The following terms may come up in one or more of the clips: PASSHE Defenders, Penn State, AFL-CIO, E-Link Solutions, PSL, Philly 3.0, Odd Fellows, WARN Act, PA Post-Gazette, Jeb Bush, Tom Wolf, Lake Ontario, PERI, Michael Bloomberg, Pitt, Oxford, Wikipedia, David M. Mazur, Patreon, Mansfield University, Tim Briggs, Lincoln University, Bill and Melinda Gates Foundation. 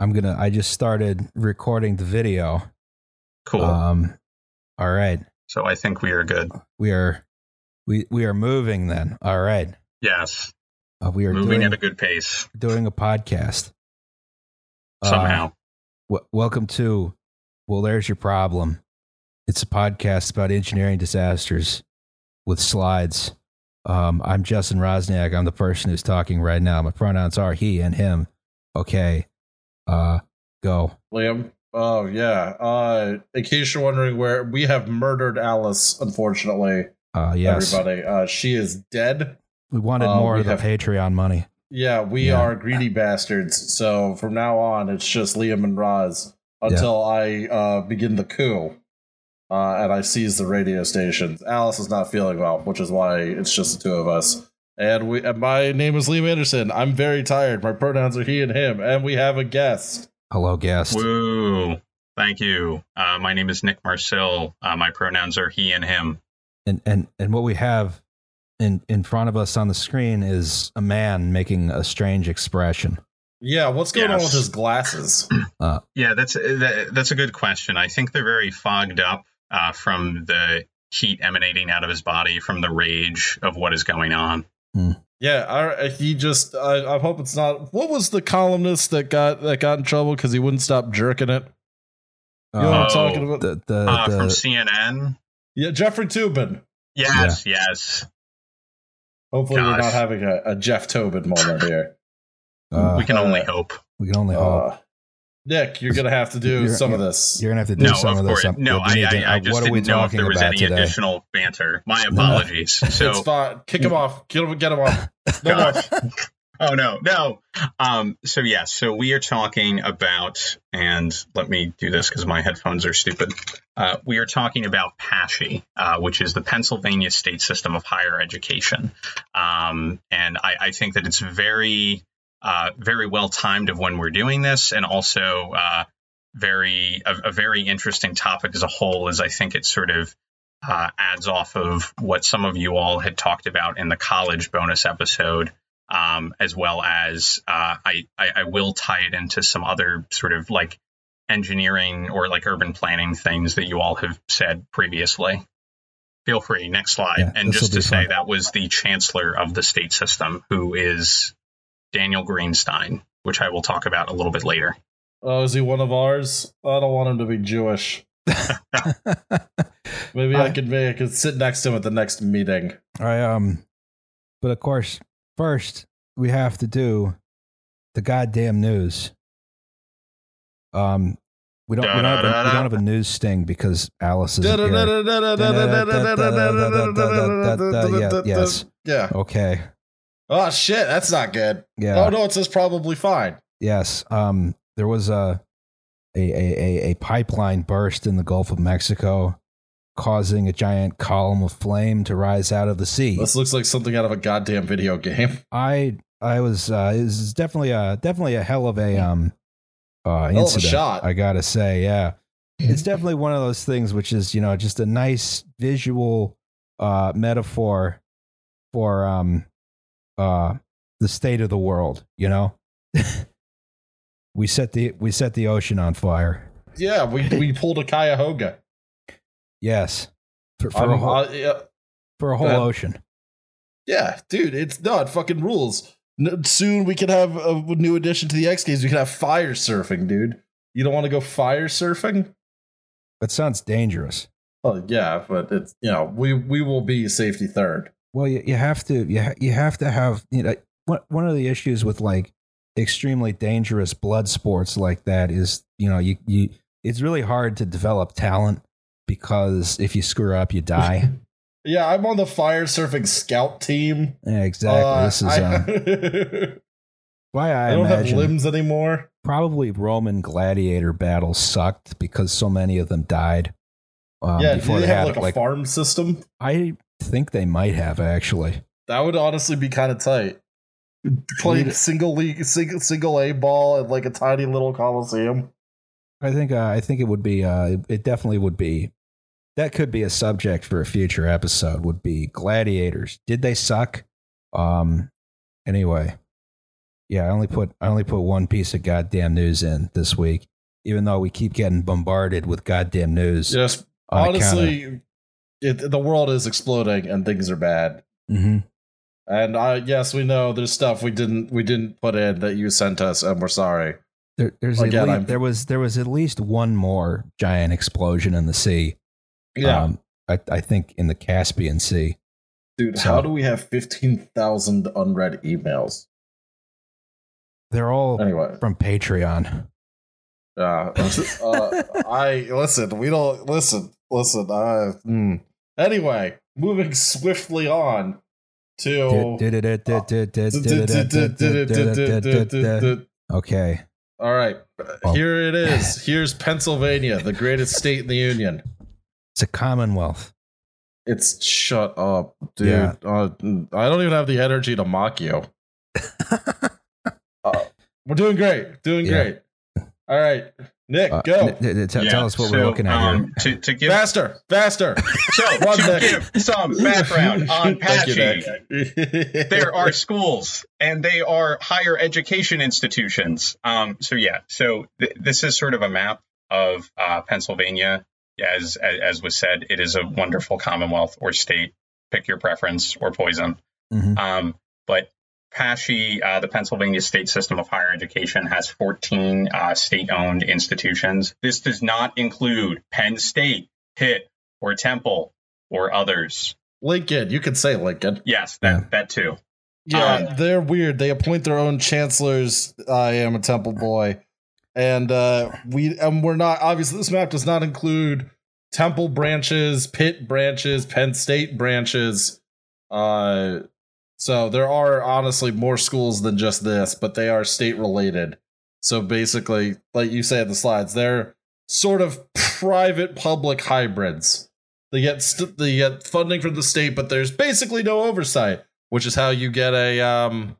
I just started recording the video. Cool. All right. So I think we are good. We are moving then. All right. Yes. We are moving at a good pace. Doing a podcast. Somehow. Welcome to, well, there's your problem. It's a podcast about engineering disasters with slides. I'm Justin Rosniak. I'm the person who's talking right now. My pronouns are he and him. Okay. Go. Liam. Oh, yeah. In case you're wondering where, we have murdered Alice, unfortunately. Yes. Everybody. She is dead. We wanted more of the Patreon money. Yeah, we are greedy bastards. So from now on, it's just Liam and Roz until I begin the coup and I seize the radio stations. Alice is not feeling well, which is why it's just the two of us. And my name is Liam Anderson. I'm very tired. My pronouns are he and him. And we have a guest. Hello, guest. Woo. Thank you. My name is Nick Marcille. My pronouns are he and him. And what we have in front of us on the screen is a man making a strange expression. Yeah, what's going on with his glasses? That's a good question. I think they're very fogged up from the heat emanating out of his body, from the rage of what is going on. Mm. Yeah, I hope it's not. What was the columnist that got in trouble because he wouldn't stop jerking it? You know what I'm talking about? The from CNN. Yeah, Jeffrey Toobin. Yes, yes. Hopefully we're not having a Jeff Tobin moment here. We can only hope. We can only hope. Nick, you're going to have to do some of this. You're going to have to do some of this. No, I just didn't know if there was any additional banter. My apologies. No. So, it's fine. Kick him off. Get him off. No more. Oh, no. So we are talking about, and let me do this because my headphones are stupid. We are talking about PASSHE, which is the Pennsylvania State System of Higher Education. And I think that it's very, very well timed of when we're doing this, and also a very interesting topic as a whole, as I think it sort of adds off of what some of you all had talked about in the college bonus episode. As well as I will tie it into some other sort of like engineering or like urban planning things that you all have said previously. Feel free. Next slide. Yeah, and just to say, that was the chancellor of the state system, who is Daniel Greenstein, which I will talk about a little bit later. Oh, is he one of ours? I don't want him to be Jewish. Maybe I could sit next to him at the next meeting. But of course, first, we have to do the goddamn news. We don't have a news sting because Alice is here. Yes. Yeah. Okay. Oh shit, that's not good. Yeah. Oh no, it says probably fine. Yes. There was a pipeline burst in the Gulf of Mexico, causing a giant column of flame to rise out of the sea. This looks like something out of a goddamn video game. It was definitely a hell of a shot. I gotta say, yeah, it's definitely one of those things which is, you know, just a nice visual metaphor for the state of the world. You know, we set the ocean on fire. Yeah, we pulled a Cuyahoga. Yes, for a whole ocean. Yeah, dude, it's not fucking rules. Soon we could have a new addition to the X Games. We could have fire surfing, dude. You don't want to go fire surfing? That sounds dangerous. Oh yeah, but it's, you know, we will be safety third. Well, you have to have, you know, one of the issues with like extremely dangerous blood sports like that is, you know, you it's really hard to develop talent. Because if you screw up, you die. Yeah, I'm on the fire surfing scout team. Yeah, exactly. This is why I don't have limbs anymore. Probably Roman gladiator battles sucked because so many of them died. Before they had like a farm system. I think they might have, actually. That would honestly be kind of tight. Playing single A ball at like a tiny little coliseum. I think it would be. It definitely would be. That could be a subject for a future episode, would be gladiators. Did they suck? Anyway. Yeah, I only put one piece of goddamn news in this week, even though we keep getting bombarded with goddamn news. Yes, honestly, the world is exploding and things are bad. Mm-hmm. And yes, we know there's stuff we didn't put in that you sent us, and we're sorry. There was at least one more giant explosion in the sea. Yeah, I think in the Caspian Sea. Dude, so, how do we have 15,000 unread emails? They're all from Patreon. Anyway, moving swiftly on to. Okay. All right. Here it is. Here's Pennsylvania, the greatest state in the union. It's a commonwealth. It's shut up, dude. Yeah. I don't even have the energy to mock you. We're doing great. Doing great. All right. Nick, go. Tell us what we're looking at here. To give faster. So, to give some background on PASSHE, there are schools, and they are higher education institutions. This is sort of a map of Pennsylvania. As was said, it is a wonderful commonwealth or state. Pick your preference or poison. Mm-hmm. But PASSHE, the Pennsylvania State System of Higher Education, has 14 state-owned institutions. This does not include Penn State, Pitt, or Temple, or others. Lincoln, you could say Lincoln. Yes, that too. Yeah, they're weird. They appoint their own chancellors. I am a Temple boy, and we're not, obviously. This map does not include Temple branches, Pitt branches, Penn State branches. So there are honestly more schools than just this, but they are state related. So basically, like you say in the slides, they're sort of private public hybrids. They get funding from the state, but there's basically no oversight, which is how you get a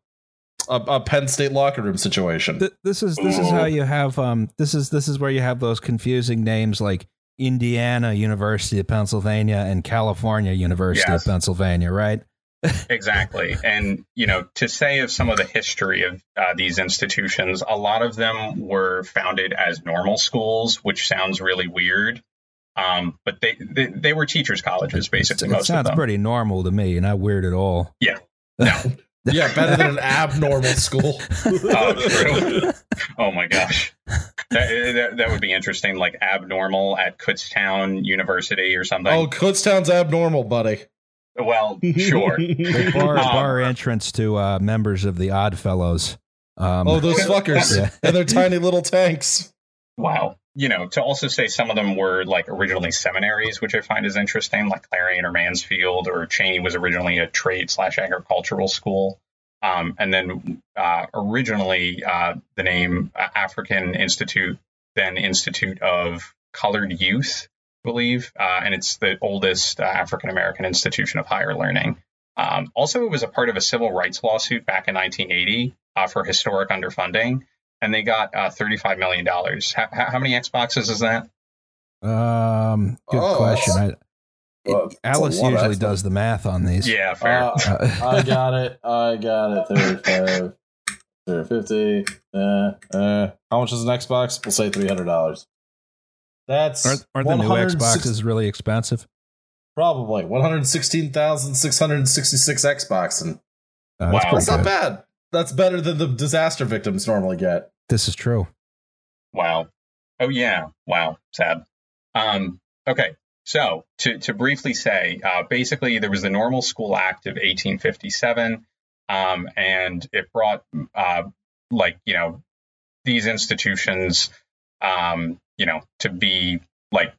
Penn State locker room situation. This is how you have this is where you have those confusing names like Indiana University of Pennsylvania and California University of Pennsylvania, right? Exactly. And, to say of some of the history of these institutions, a lot of them were founded as normal schools, which sounds really weird. But they were teachers' colleges, basically. It sounds pretty normal to me, not weird at all. Yeah. No. Yeah, better than an abnormal school. Oh, my gosh. That would be interesting, like abnormal at Kutztown University or something. Oh, Kutztown's abnormal, buddy. Well, sure. The bar entrance to members of the Odd Fellows. Those fuckers. Yeah. And their tiny little tanks. Wow. To also say some of them were like originally seminaries, which I find is interesting, like Clarion or Mansfield, or Cheyney was originally a trade/agricultural school. And then originally the name African Institute, then Institute of Colored Youth, believe, and it's the oldest African-American institution of higher learning. Also, it was a part of a civil rights lawsuit back in 1980 for historic underfunding, and they got $35 million. How many Xboxes is that? Good question. Alice usually does the math on these. Yeah, fair. I got it. 35, 50. How much is an Xbox? We'll say $300. That's aren't the new Xboxes really expensive? Probably 116,666 Xbox, and wow, that's not bad. That's better than the disaster victims normally get. This is true. Wow. Oh yeah. Wow. Sad. Okay. So to briefly say, basically there was the Normal School Act of 1857, and it brought these institutions. To be like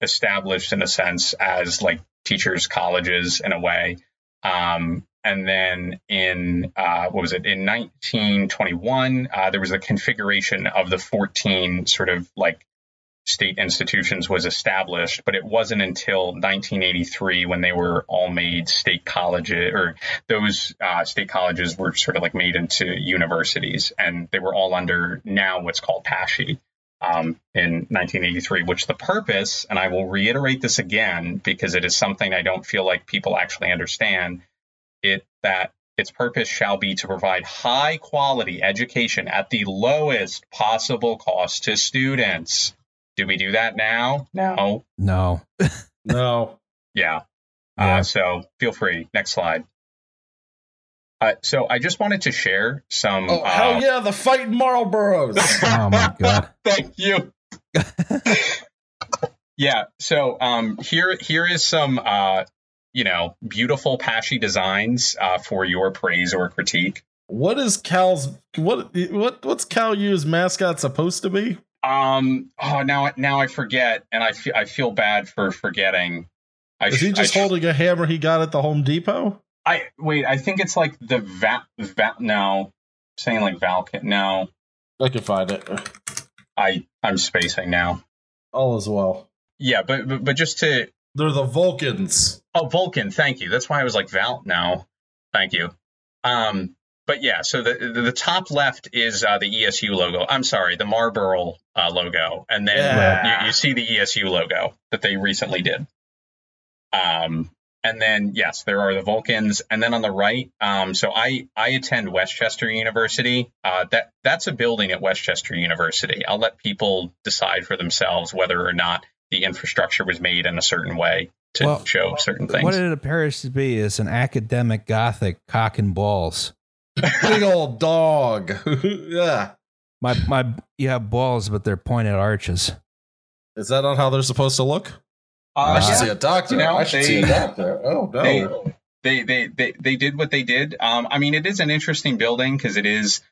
established in a sense as like teachers' colleges in a way. And then in, in 1921, there was a configuration of the 14 sort of like state institutions was established, but it wasn't until 1983 when they were all made state colleges, or those state colleges were sort of like made into universities, and they were all under now what's called PASSHE. In 1983, which the purpose, and I will reiterate this again because it is something I don't feel like people actually understand, that Its purpose shall be to provide high quality education at the lowest possible cost to students. Do we do that now? No. No. No. Yeah. Yeah. So feel free. Next slide. So I just wanted to share some. Oh, hell yeah. The fight in Marlboros. Oh, my God. Thank you. Yeah. So here is some, beautiful PASSHE designs for your praise or critique. What is Cal's? What's Cal U's mascot supposed to be? Now I forget, and I feel bad for forgetting. Is he holding a hammer he got at the Home Depot? I think it's like the Vulcan. No, I can find it. I'm spacing now. All is well. Yeah, but just to, they're the Vulcans. Oh, Vulcan. Thank you. That's why I was like Val. Now, thank you. But yeah, so the top left is the ESU logo. I'm sorry, the Marlboro logo, and then you see the ESU logo that they recently did. And then, yes, there are the Vulcans. And then on the right, so I attend West Chester University. That's a building at West Chester University. I'll let people decide for themselves whether or not the infrastructure was made in a certain way to show certain things. What it appears to be is an academic Gothic cock and balls. Big old dog. Yeah. You have balls, but they're pointed arches. Is that not how they're supposed to look? I should see a doctor. See a doctor. Oh no! They did what they did. It is an interesting building because it is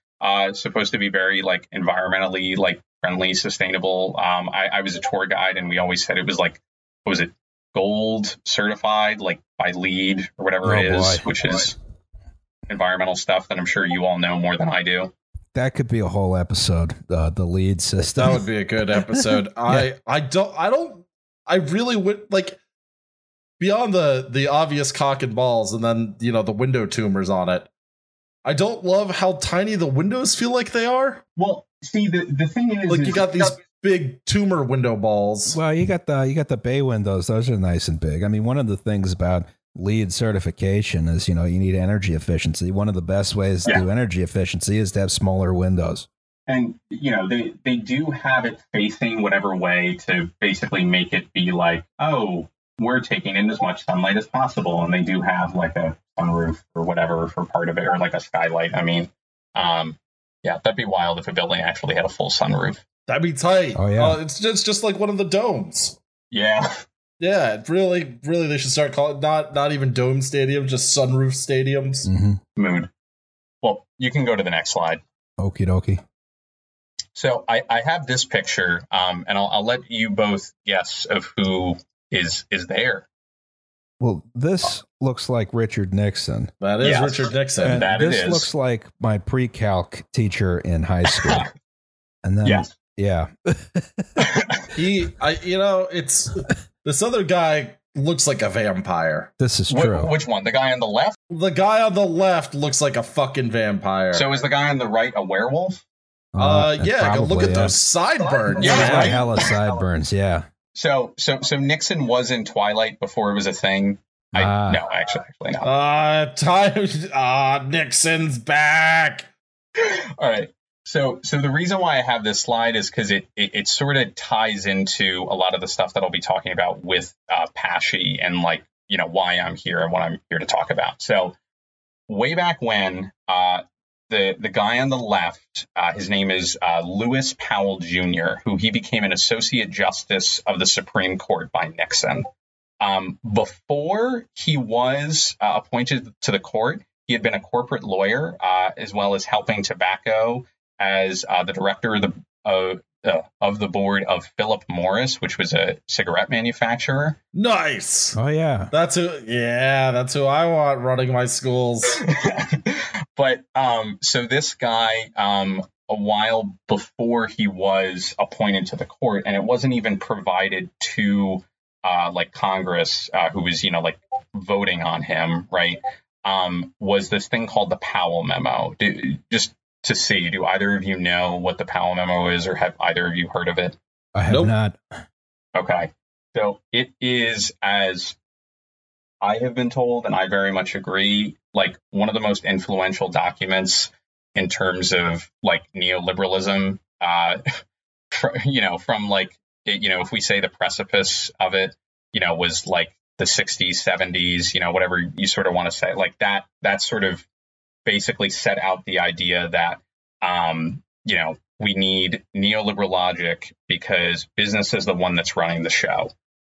supposed to be very environmentally friendly, sustainable. I was a tour guide, and we always said it was gold certified by LEED or whatever is environmental stuff that I'm sure you all know more than I do. That could be a whole episode. The LEED system. That would be a good episode. Yeah. I really would beyond the obvious cock and balls and then, the window tumors on it. I don't love how tiny the windows feel like they are. Well, see, the thing is, you got these big tumor window balls. Well, you got the bay windows. Those are nice and big. I mean, one of the things about LEED certification is, you need energy efficiency. One of the best ways to do energy efficiency is to have smaller windows. And, they do have it facing whatever way to basically make it be we're taking in as much sunlight as possible. And they do have a sunroof or whatever for part of it, or a skylight. That'd be wild if a building actually had a full sunroof. That'd be tight. Oh, yeah. It's just like one of the domes. Yeah. Yeah. Really, really, they should start calling it not even dome stadium, just sunroof stadiums. Mm-hmm. Mood. Well, you can go to the next slide. Okie dokie. So I have this picture, and I'll let you both guess of who is there. Well, this looks like Richard Nixon. That is Richard Nixon. And that this is. Looks like my pre-calc teacher in high school. And then, it's this other guy looks like a vampire. This is true. Which one? The guy on the left? The guy on the left looks like a fucking vampire. So is the guy on the right a werewolf? Probably, look at those sideburns. Yeah, hella sideburns. Yeah. So Nixon was in Twilight before it was a thing. Actually not. Nixon's back. All right. So the reason why I have this slide is because it sort of ties into a lot of the stuff that I'll be talking about with PASSHE and why I'm here and what I'm here to talk about. So way back when, the guy on the left, his name is Lewis Powell Jr., who he became an associate justice of the Supreme Court by Nixon. Before he was appointed to the court, he had been a corporate lawyer, as well as helping tobacco as the director of the board of Philip Morris, which was a cigarette manufacturer. Nice. Oh, yeah. That's who I want running my schools. But so this guy, a while before he was appointed to the court, and it wasn't even provided to Congress, who was, voting on him. Right. Was this thing called the Powell memo. Do either of you know what the Powell memo is, or have either of you heard of it? I have not. Okay. So it is as I have been told, and I very much agree, like one of the most influential documents in terms of like neoliberalism, from like, if we say the precipice of it, was like the 60s, 70s, whatever you sort of want to say, like that sort of basically set out the idea that, we need neoliberal logic because business is the one that's running the show.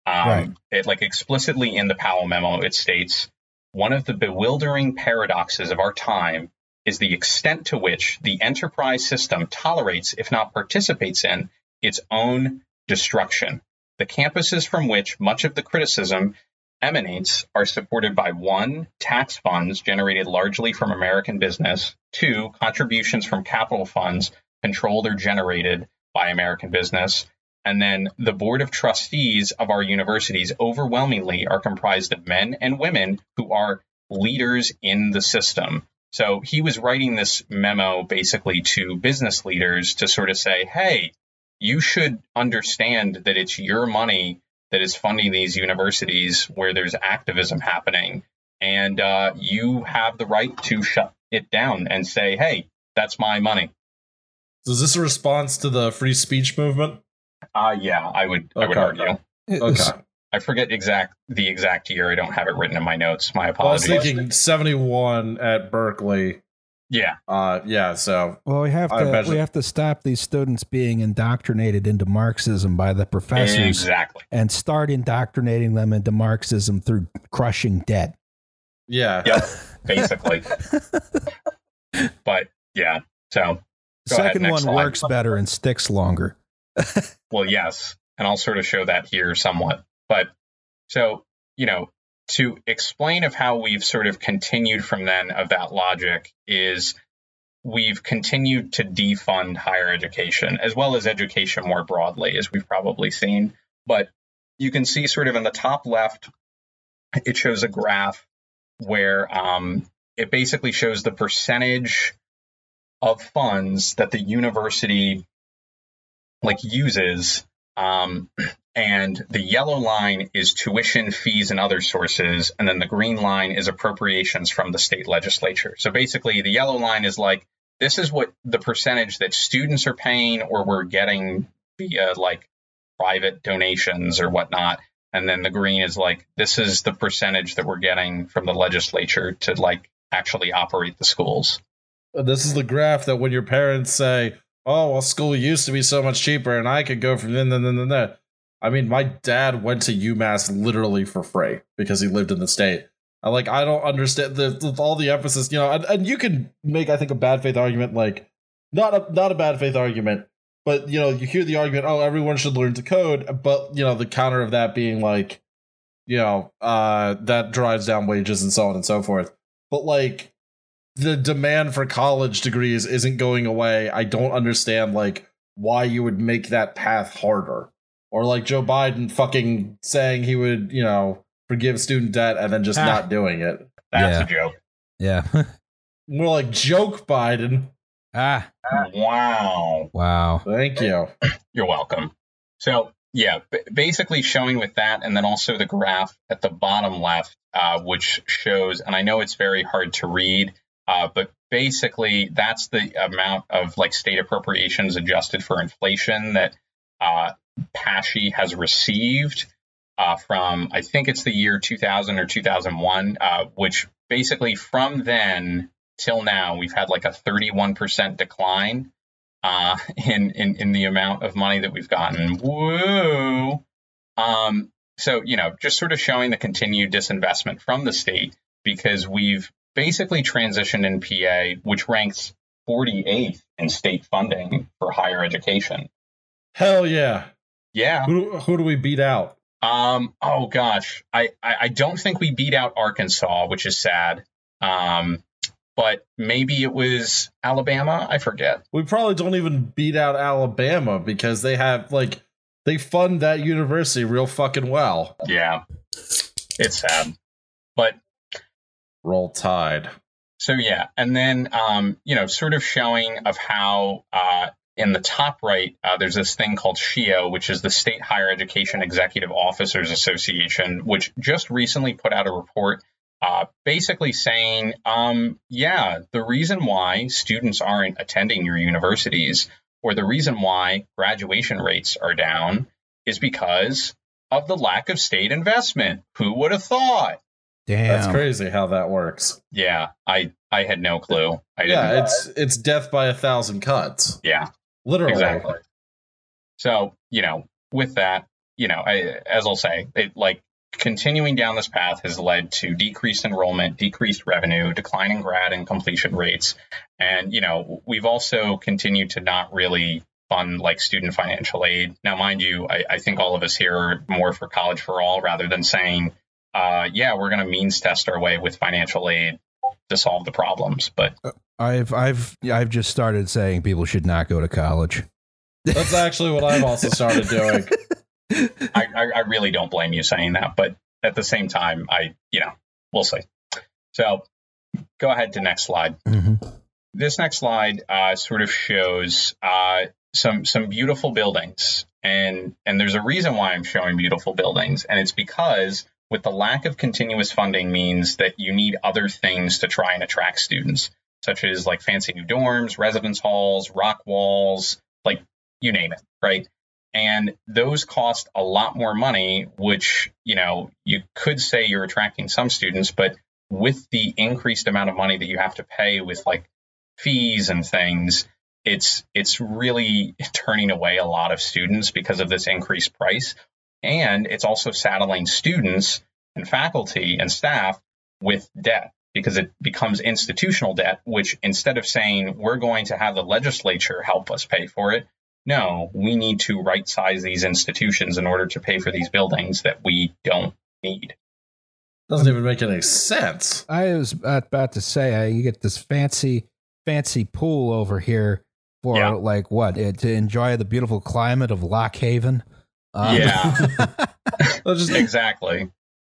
Right. It like explicitly in the Powell memo, it states, one of the bewildering paradoxes of our time is the extent to which the enterprise system tolerates, if not participates in, its own destruction. The campuses from which much of the criticism emanates are supported by 1, tax funds generated largely from American business, 2, contributions from capital funds controlled or generated by American business, and then the board of trustees of our universities overwhelmingly are comprised of men and women who are leaders in the system. So he was writing this memo basically to business leaders to sort of say, hey, you should understand that it's your money that is funding these universities where there's activism happening. And you have the right to shut it down and say, hey, that's my money. Is this a response to the free speech movement? Yeah, I would argue. Okay. I forget the exact year. I don't have it written in my notes. My apologies. Well, I was thinking 71 at Berkeley. Yeah. So well, we have to stop these students being indoctrinated into Marxism by the professors. Exactly. And start indoctrinating them into Marxism through crushing debt. Yeah. Yep. Basically. But yeah. So the second one works better and sticks longer. Well, yes. And I'll sort of show that here somewhat. But so, to explain of how we've sort of continued from then of that logic is we've continued to defund higher education as well as education more broadly, as we've probably seen. But you can see sort of in the top left, it shows a graph where it basically shows the percentage of funds that the university like uses, and the yellow line is tuition, fees, and other sources, and then the green line is appropriations from the state legislature. So basically, the yellow line is like, this is what the percentage that students are paying or we're getting via like private donations or whatnot, and then the green is like, this is the percentage that we're getting from the legislature to like actually operate the schools. This is the graph that when your parents say, oh, well, school used to be so much cheaper and I could go from then. I mean, my dad went to UMass literally for free because he lived in the state. I don't understand all the emphasis, and you can make, I think, a bad faith argument, like not a bad faith argument, but, you hear the argument, oh, everyone should learn to code. But, the counter of that being like, that drives down wages and so on and so forth. But like, the demand for college degrees isn't going away. I don't understand why you would make that path harder, or like Joe Biden fucking saying he would, forgive student debt and then just not doing it. That's a joke. Yeah. More like joke Biden. Wow. Thank you. You're welcome. So yeah, basically showing with that, and then also the graph at the bottom left, which shows, and I know it's very hard to read, but basically, that's the amount of like state appropriations adjusted for inflation that PASSHE has received from, I think it's the year 2000 or 2001, which basically from then till now, we've had like a 31% decline in the amount of money that we've gotten. Woo! So, just sort of showing the continued disinvestment from the state, because we've basically transitioned in PA, which ranks 48th in state funding for higher education. Hell yeah. Yeah. Who do we beat out? Oh, gosh. I don't think we beat out Arkansas, which is sad. But maybe it was Alabama. I forget. We probably don't even beat out Alabama because they have they fund that university real fucking well. Yeah, it's sad. But Roll Tide. So, yeah. And then, sort of showing of how in the top right, there's this thing called SHEO, which is the State Higher Education Executive Officers Association, which just recently put out a report basically saying, the reason why students aren't attending your universities or the reason why graduation rates are down is because of the lack of state investment. Who would have thought? Damn. That's crazy how that works. Yeah, I had no clue. Yeah, it's death by a thousand cuts. Yeah, literally. Exactly. So, with that, as I'll say, continuing down this path has led to decreased enrollment, decreased revenue, declining grad and completion rates. And, we've also continued to not really fund student financial aid. Now, mind you, I think all of us here are more for college for all rather than saying, we're going to means test our way with financial aid to solve the problems. But I've just started saying people should not go to college. That's actually what I've also started doing. I really don't blame you saying that, but at the same time, we'll see. So go ahead to next slide. Mm-hmm. This next slide sort of shows some beautiful buildings, and there's a reason why I'm showing beautiful buildings, and it's because with the lack of continuous funding means that you need other things to try and attract students, such as fancy new dorms, residence halls, rock walls, you name it, right? And those cost a lot more money, which, you could say you're attracting some students, but with the increased amount of money that you have to pay with fees and things, it's really turning away a lot of students because of this increased price. And it's also saddling students and faculty and staff with debt because it becomes institutional debt, which instead of saying we're going to have the legislature help us pay for it, no, we need to right size these institutions in order to pay for these buildings that we don't need. Doesn't even make any sense. I was about to say, you get this fancy pool over here for to enjoy the beautiful climate of Lock Haven. Exactly.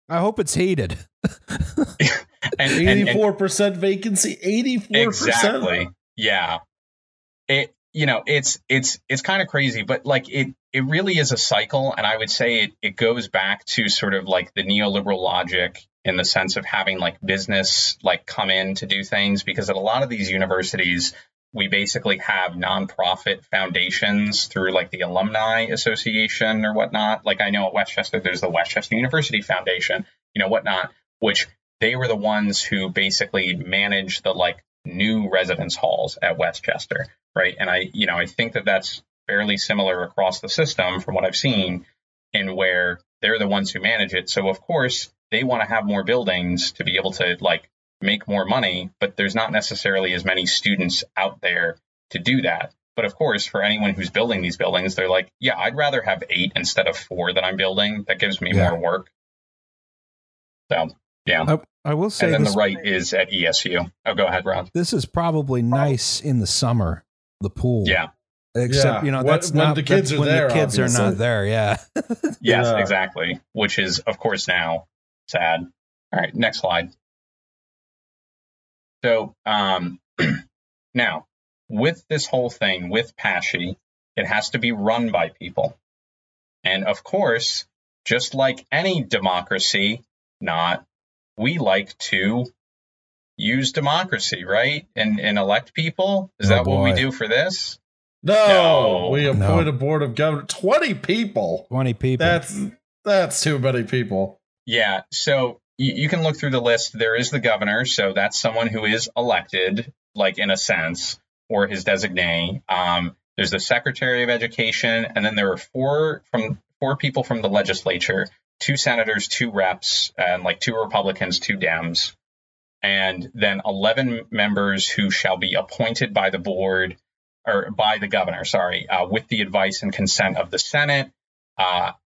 I hope it's heated. 84% vacancy. 84%. Exactly. Yeah. It's kind of crazy, but it really is a cycle. And I would say it goes back to sort of the neoliberal logic in the sense of having business come in to do things, because at a lot of these universities, we basically have nonprofit foundations through the alumni association or whatnot. I know at West Chester, there's the West Chester University Foundation, whatnot, which they were the ones who basically managed the new residence halls at West Chester. Right. And I think that that's fairly similar across the system from what I've seen and where they're the ones who manage it. So, of course, they want to have more buildings to be able to make more money, but there's not necessarily as many students out there to do that. But of course, for anyone who's building these buildings, they're I'd rather have 8 instead of 4 that I'm building. That gives me more work. So, yeah. I will say, and then the right is at ESU. Oh, go ahead, Rob. This is probably nice in the summer, the pool. Yeah. Except, that's when the kids are there. The kids obviously are not there. Yeah. Yes, exactly. Which is, of course, now sad. All right. Next slide. So now, with this whole thing, with PASSHE, it has to be run by people. And of course, just like any democracy, we like to use democracy, right? And elect people. Is that what we do for this? No. We appoint a board of governors. 20 people. 20 people. That's too many people. Yeah. So you can look through the list. There is the governor. So that's someone who is elected, in a sense, or his designee. There's the Secretary of Education. And then there are four people from the legislature, 2 senators, 2 reps, and 2 Republicans, 2 Dems. And then 11 members who shall be appointed by the board or by the governor, with the advice and consent of the Senate.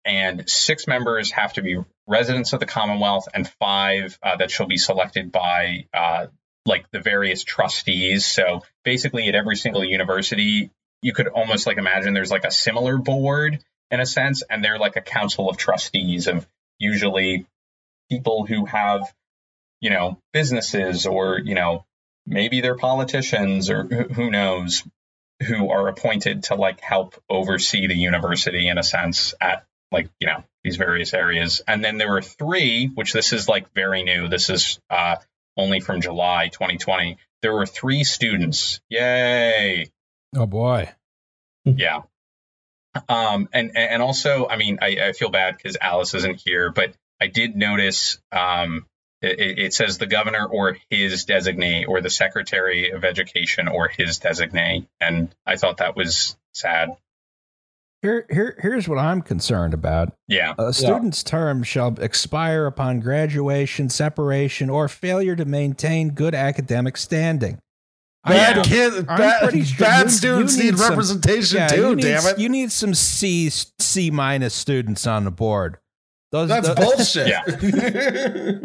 And 6 members have to be residents of the Commonwealth, and 5 that shall be selected by the various trustees. So basically at every single university, you could almost imagine there's a similar board in a sense, and they're a council of trustees of usually people who have, businesses or, maybe they're politicians or who knows. who are appointed to like help oversee the university in a sense at like, you know, these various areas. And then there were three, which this is like very new. This is only from July 2020. There were three students. Yay. Oh, boy. Yeah. And also, I mean, I feel bad because Alice isn't here, but I did notice it says the governor or his designee or the secretary of education or his designee. And I thought that was sad. Here's what I'm concerned about. Yeah. A student's term shall expire upon graduation, separation, or failure to maintain good academic standing. Bad students need representation too, damn it. You need some C-minus students on the board. That's bullshit. Yeah.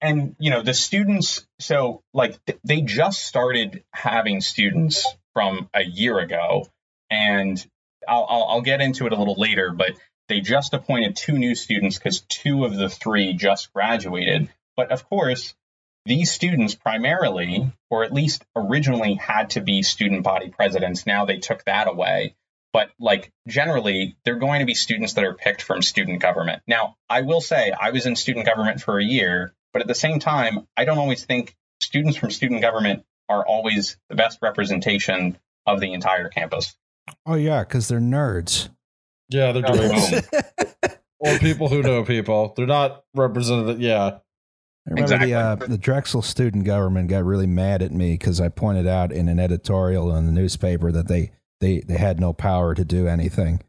And, you know, the students, so, like, they just started having students from a year ago, and I'll get into it a little later, but they just appointed two new students because two of the three just graduated. But of course, these students primarily, or at least originally, had to be student body presidents. Now they took that away. But like generally, they're going to be students that are picked from student government. Now, I will say I was in student government for a year, but at the same time, I don't always think students from student government are always the best representation of the entire campus. Oh, yeah, because they're nerds. Yeah, they're nerds. Or people who know people. They're not representative. Yeah. I remember the Drexel student government got really mad at me because I pointed out in an editorial in the newspaper that they had no power to do anything.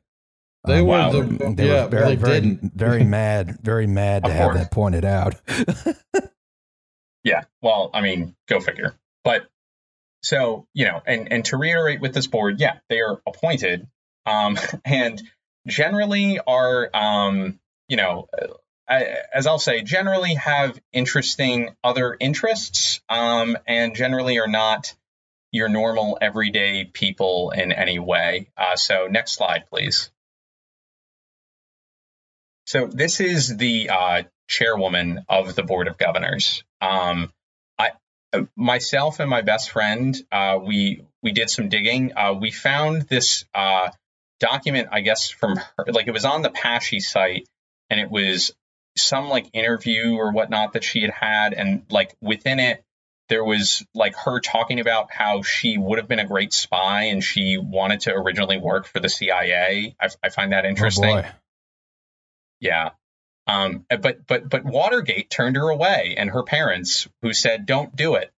They were very, very, very mad, very mad to have that pointed out. Yeah. Well, I mean, go figure. But so, you know, and to reiterate with this board, yeah, they are appointed and generally are, you know, as I'll say, generally have interesting other interests and generally are not your normal everyday people in any way. So next slide, please. So this is the chairwoman of the Board of Governors. Myself and my best friend, we did some digging. We found this document, I guess, from her. Like, it was on the PASSHE site, and it was some, like, interview or whatnot that she had. And, like, within it, there was, like, her talking about how she would have been a great spy and she wanted to originally work for the CIA. I find that interesting. Oh, boy. Yeah. But Watergate turned her away, and her parents, who said, don't do it.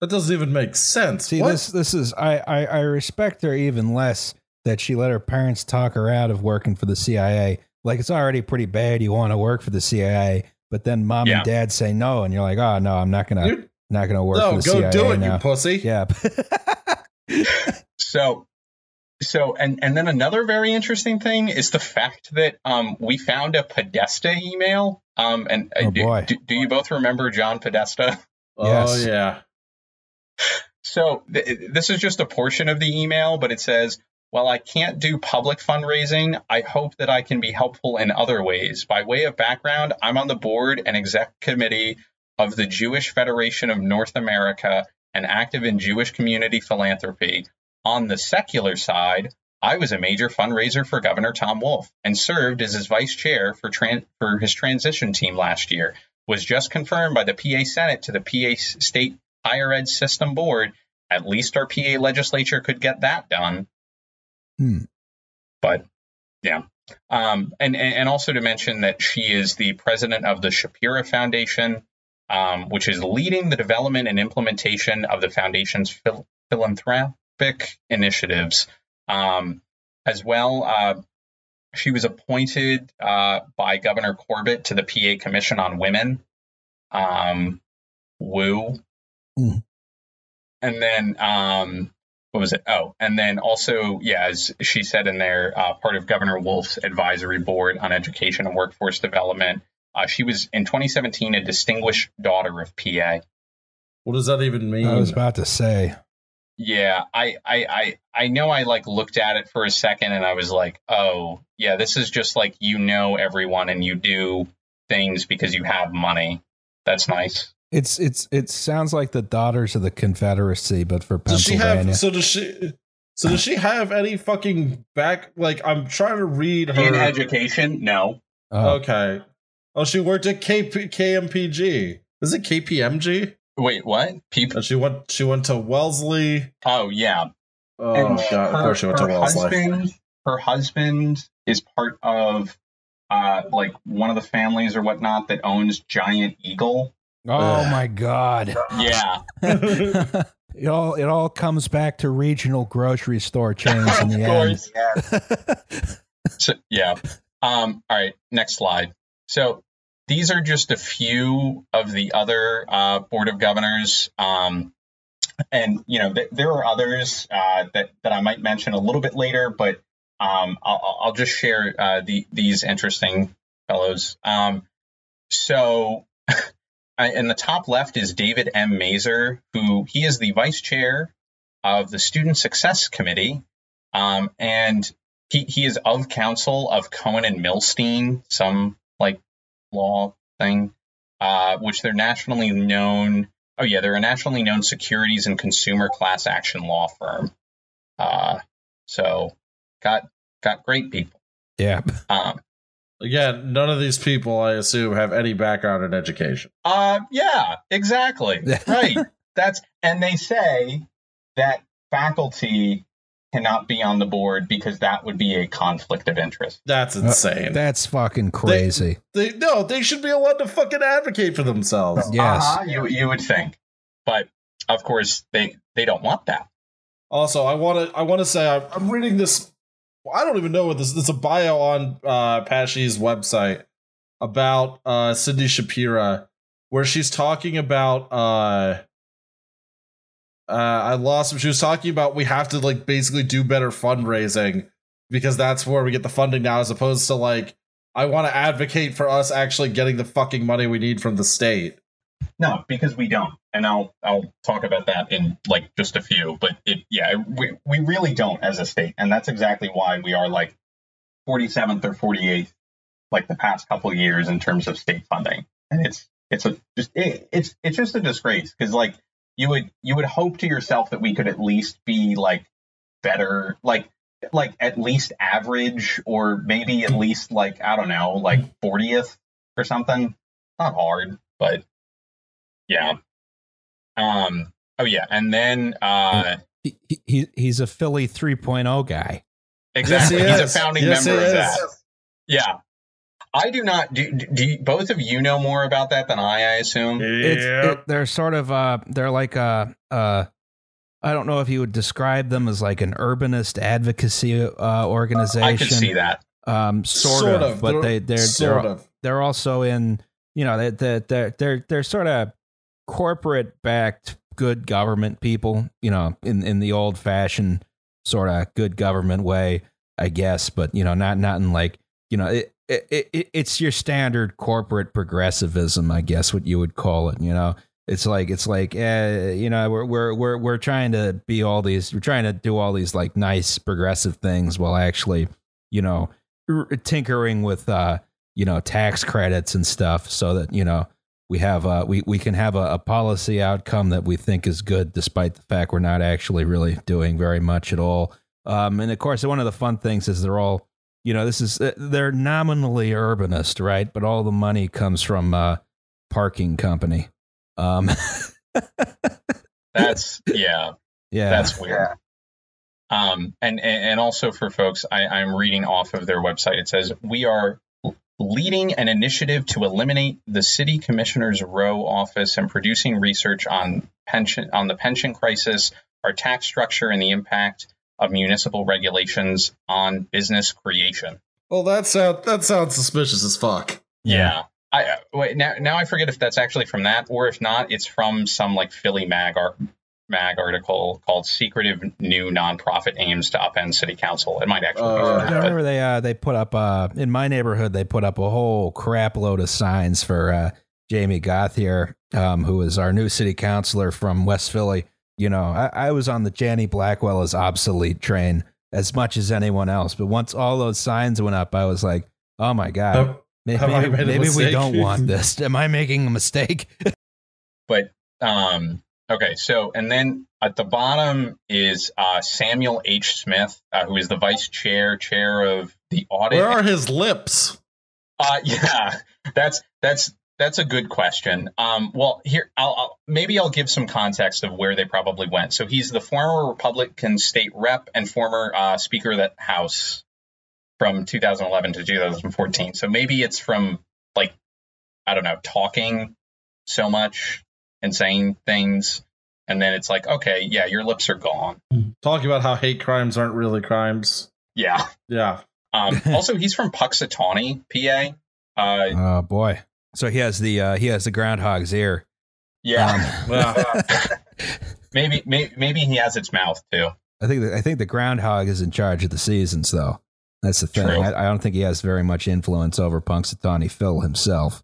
That doesn't even make sense. See, this is, I respect her even less that she let her parents talk her out of working for the CIA. Like, it's already pretty bad. You want to work for the CIA, but then mom and dad say no. And you're like, oh no, I'm not going to work for the CIA. No, go do it, now. You pussy. Yeah. So and then another very interesting thing is the fact that we found a Podesta email. And do you both remember John Podesta? Yes. Oh, yeah. So this is just a portion of the email, but it says, while I can't do public fundraising, I hope that I can be helpful in other ways. By way of background, I'm on the board and exec committee of the Jewish Federation of North America and active in Jewish community philanthropy. On the secular side, I was a major fundraiser for Governor Tom Wolf and served as his vice chair for his transition team last year, was just confirmed by the PA Senate to the PA State Higher Ed System Board. At least our PA legislature could get that done. But yeah. And also to mention that she is the president of the Shapira Foundation, which is leading the development and implementation of the foundation's philanthropy initiatives. As well, she was appointed by Governor Corbett to the PA Commission on Women. And then what was it? Oh, and then also, yeah, as she said in there, part of Governor Wolf's advisory board on education and workforce development. She was in 2017 a distinguished daughter of PA. What does that even mean? I was about to say. Yeah, I know I like looked at it for a second and I was like, oh, yeah, this is just like, you know, everyone and you do things because you have money. That's nice. It sounds like the Daughters of the Confederacy, but for Pennsylvania. Does she have any fucking back? Like, I'm trying to read her in education. No. Oh. Okay. Oh, she worked at KMPG. Is it KPMG? Wait, what? She went to Wellesley. Oh yeah. Oh and god, of course she went to Wellesley. Her husband is part of like one of the families or whatnot that owns Giant Eagle. Oh my god. Yeah. It all comes back to regional grocery store chains in the end. Yeah. So, yeah. All right, next slide. So these are just a few of the other Board of Governors. And, you know, there are others that I might mention a little bit later, but I'll just share these interesting fellows. So in the top left is David M. Mazur, he is the vice chair of the Student Success Committee. And he is of counsel of Cohen and Milstein, some like law thing, which they're nationally known. Oh yeah, they're a nationally known securities and consumer class action law firm. So got great people. Yeah. Again, none of these people, I assume, have any background in education. Yeah, exactly. Right. And they say that faculty cannot be on the board because that would be a conflict of interest. That's insane. That's fucking crazy. They should be allowed to fucking advocate for themselves. Yes. You would think. But of course they don't want that. Also, I want to say I'm reading this. I don't even know what this is. A bio on PASSHE's website about Cindy Shapira, where she's talking about I lost him. She was talking about we have to like basically do better fundraising because that's where we get the funding now, as opposed to like I want to advocate for us actually getting the fucking money we need from the state. No, because we don't, and I'll talk about that in like just a few. But we really don't as a state, and that's exactly why we are like 47th or 48th like the past couple of years in terms of state funding, and it's just a disgrace because like. You would hope to yourself that we could at least be like better, like at least average, or maybe at least like, I don't know, like 40th or something. Not hard, but yeah. Oh yeah. And then he's a Philly 3.0 guy. Exactly. Yes, he's a founding member of that. Yeah. I do not. Do both of you know more about that than I assume? Yep. They're sort of they're like I don't know if you would describe them as like an urbanist advocacy organization. I could see that. Sort of. But they're also in, you know, they're sort of corporate backed good government people, you know, in the old fashioned sort of good government way, I guess. But, you know, not in like, you know, it's your standard corporate progressivism, I guess, what you would call it. You know, it's like, you know, we're trying to be all these, we're trying to do all these like nice progressive things while actually, you know, tinkering with, you know, tax credits and stuff so that, you know, we have we can have a policy outcome that we think is good, despite the fact we're not actually really doing very much at all. And of course, one of the fun things is they're all, you know, this is they're nominally urbanist, right? But all the money comes from a parking company. That's yeah, that's weird. And also for folks, I'm reading off of their website. It says we are leading an initiative to eliminate the city commissioner's row office and producing research on the pension crisis, our tax structure, and the impact of municipal regulations on business creation. Well, that sounds suspicious as fuck. Yeah. Now I forget if that's actually from that, or if not, it's from some like Philly mag article called "Secretive New Nonprofit Aims to Upend City Council." It might actually be from that. I remember they put up in my neighborhood they put up a whole crap load of signs for Jamie Gauthier, who is our new city councilor from West Philly. You know, I was on the Janie Blackwell is obsolete train as much as anyone else. But once all those signs went up, I was like, oh, my God, maybe we don't want this. Am I making a mistake? But okay, so and then at the bottom is Samuel H. Smith, who is the vice chair of the audit. Where are his lips? Yeah, that's a good question. Well, here I'll give some context of where they probably went. So he's the former Republican state rep and former Speaker of the House from 2011 to 2014. So maybe it's from like, I don't know, talking so much and saying things. And then it's like, okay, yeah, your lips are gone. Talking about how hate crimes aren't really crimes. Yeah. Yeah. Also, he's from Puxatawney, PA. Oh, boy. So he has the groundhog's ear. Yeah. Maybe he has its mouth, too. I think the groundhog is in charge of the seasons, though. That's the thing. I don't think he has very much influence over Punxsutawney Phil himself.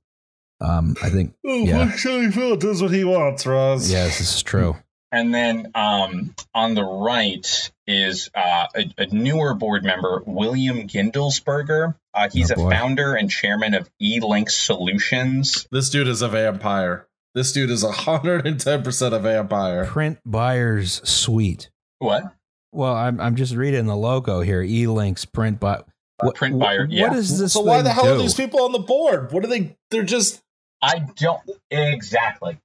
I think Punxsutawney Phil does what he wants, Roz. Yes, this is true. And then on the right is a newer board member, William Gindelsberger. He's a founder and chairman of E-Link Solutions. This dude is a vampire. This dude is 110% a vampire. Print buyer's suite. What? Well, I'm just reading the logo here. E-Link's print buy. Print buyer. Yeah. What is this? So why the hell are these people on the board? What are they? They're just. I don't exactly.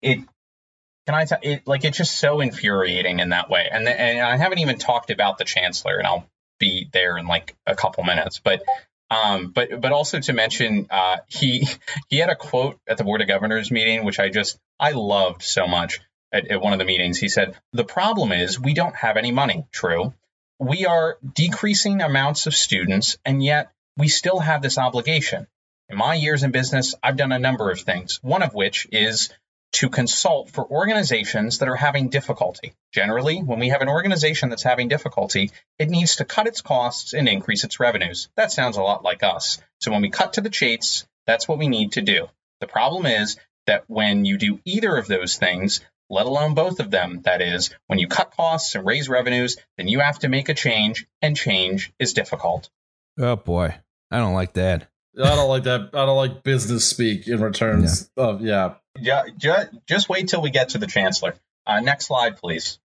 It's just so infuriating in that way. And I haven't even talked about the chancellor, and I'll be there in like a couple minutes. But also to mention, he had a quote at the Board of Governors meeting, which I loved so much. At one of the meetings, he said, "The problem is we don't have any money. True. We are decreasing amounts of students, and yet we still have this obligation. In my years in business, I've done a number of things, one of which is to consult for organizations that are having difficulty. Generally, when we have an organization that's having difficulty, it needs to cut its costs and increase its revenues. That sounds a lot like us. So when we cut to the chase, that's what we need to do. The problem is that when you do either of those things, let alone both of them, that is, when you cut costs and raise revenues, then you have to make a change, and change is difficult." Oh, boy. I don't like that. I don't like that. I don't like business speak in returns. Yeah. Just wait till we get to the chancellor. Next slide, please.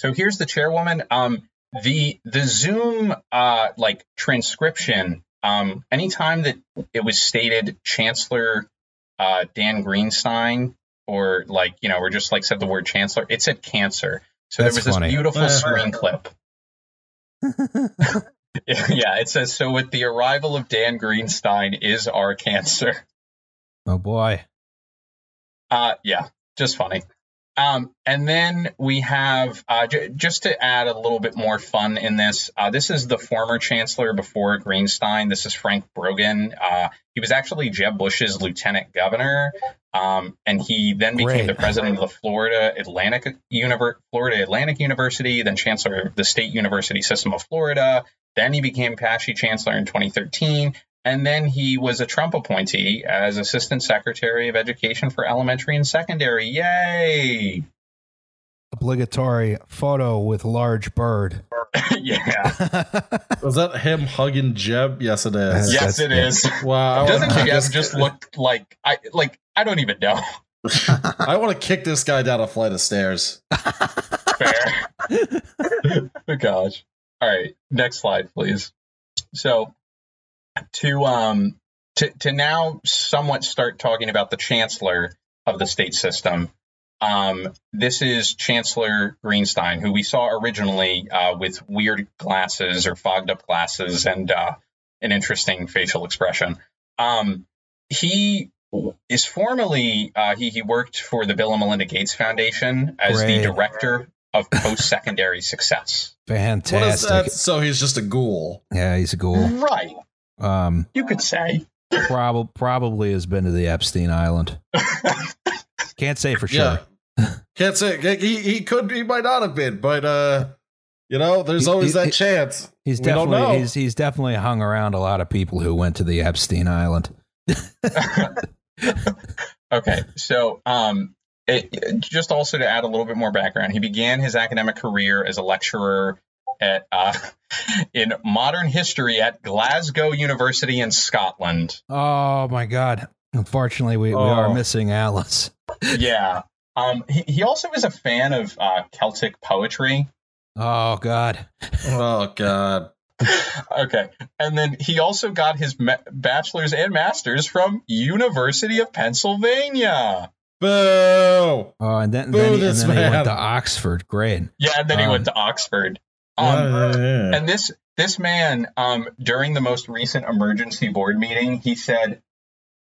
So here's the chairwoman. The Zoom transcription, anytime that it was stated Chancellor Dan Greenstein, or like, you know, or just like said the word chancellor, it said cancer. So that's there was funny. This beautiful screen clip. Yeah, it says, "So with the arrival of Dan Greenstein is our cancer." Oh, boy. Yeah, just funny. And then we have, just to add a little bit more fun in this, this is the former chancellor before Greenstein. This is Frank Brogan. He was actually Jeb Bush's lieutenant governor, and he then became the president of the Florida Atlantic University, then chancellor of the State University System of Florida. Then he became PASSHE chancellor in 2013. And then he was a Trump appointee as Assistant Secretary of Education for Elementary and Secondary. Yay! Obligatory photo with large bird. Yeah. Was that him hugging Jeb? Yes, it is. Yes, it is. Wow. Doesn't Jeb just look like I don't even know. I want to kick this guy down a flight of stairs. Fair. Oh, gosh. All right. Next slide, please. So, to now somewhat start talking about the chancellor of the state system, this is Chancellor Greenstein, who we saw originally with weird glasses or fogged up glasses and an interesting facial expression. He is formerly he worked for the Bill and Melinda Gates Foundation as the director of post-secondary success. Fantastic. What is that? So he's just a ghoul. Yeah, he's a ghoul. Right. You could say probably has been to the Epstein Island. Can't say for sure. Yeah. Can't say he could. He might not have been, but you know, there's always that chance. He's definitely hung around a lot of people who went to the Epstein Island. Okay, so just also to add a little bit more background, he began his academic career as a lecturer in modern history at Glasgow University in Scotland. Oh my God! Unfortunately, we are missing Alice. Yeah. He also was a fan of Celtic poetry. Oh, God. Oh, God. Okay. And then he also got his bachelor's and master's from University of Pennsylvania. Boo! Oh, and then, boo, then he went to Oxford. Great. Yeah, and then he went to Oxford. And this man, during the most recent emergency board meeting, he said,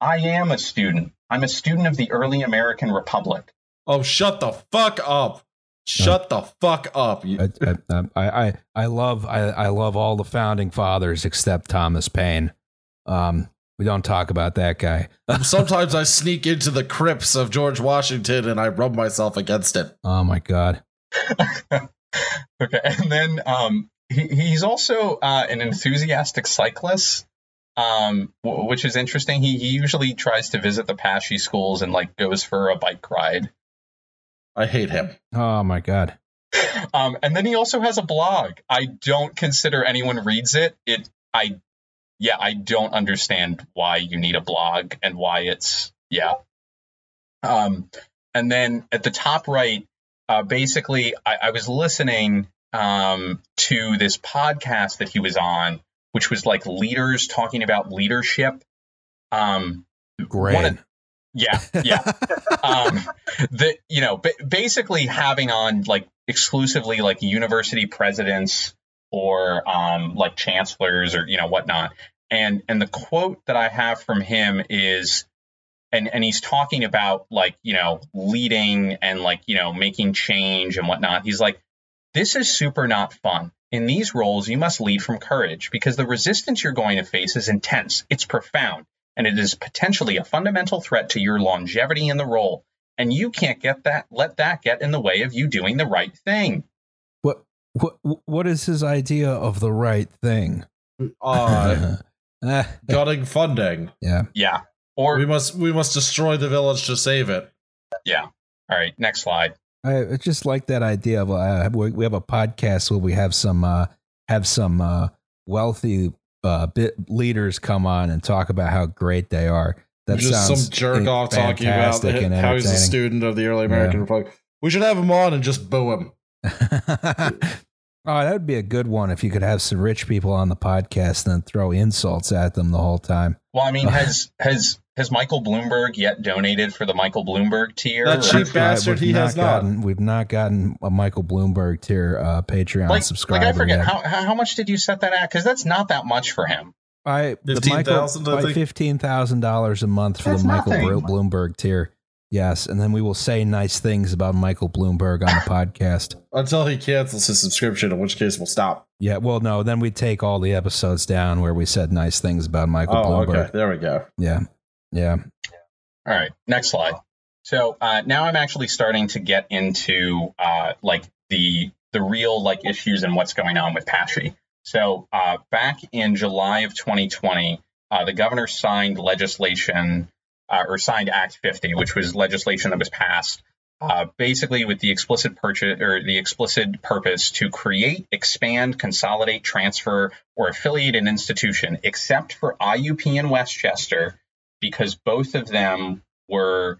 "I am a student. I'm a student of the early American Republic." Oh, shut the fuck up. Shut the fuck up. I love all the founding fathers except Thomas Paine. We don't talk about that guy. Sometimes I sneak into the crypts of George Washington and I rub myself against it. Oh, my God. Okay. And then he's also an enthusiastic cyclist, which is interesting. He usually tries to visit the PASSHE schools and like goes for a bike ride. I hate him. Oh, my God. And then he also has a blog. I don't consider anyone reads it. I don't understand why you need a blog and why it's. Yeah. And then at the top right, basically, I was listening to this podcast that he was on, which was like leaders talking about leadership. Great. Yeah. Basically having on like exclusively like university presidents or like chancellors or, you know, whatnot. And the quote that I have from him is, and he's talking about like, you know, leading and like, you know, making change and whatnot. He's like, "This is super not fun. In these roles, you must lead from courage because the resistance you're going to face is intense. It's profound. And it is potentially a fundamental threat to your longevity in the role. And you can't let that get in the way of you doing the right thing." What is his idea of the right thing? Gutting funding. Yeah. Yeah. Or we must destroy the village to save it. Yeah. All right. Next slide. I just like that idea of we have a podcast where we have some wealthy leaders come on and talk about how great they are. That just sounds some jerk off talking about how he's a student of the early American Republic. We should have him on and just boo him. That would be a good one if you could have some rich people on the podcast and then throw insults at them the whole time. Well, I mean, has Michael Bloomberg yet donated for the Michael Bloomberg tier? That cheap bastard, he has not. We've not gotten a Michael Bloomberg tier Patreon subscriber. Like I forget, yet. How much did you set that at? Because that's not that much for him. $15,000 a month for the Michael Bloomberg tier. Yes, and then we will say nice things about Michael Bloomberg on the podcast. Until he cancels his subscription, in which case we'll stop. Yeah, well, no, then we take all the episodes down where we said nice things about Michael Bloomberg. Okay, there we go. Yeah. All right, next slide. So now I'm actually starting to get into like the real like issues and what's going on with PASSHE. So back in July of 2020, the governor signed legislation or signed Act 50, which was legislation that was passed basically with the explicit purpose to create, expand, consolidate, transfer, or affiliate an institution, except for IUP and West Chester, because both of them were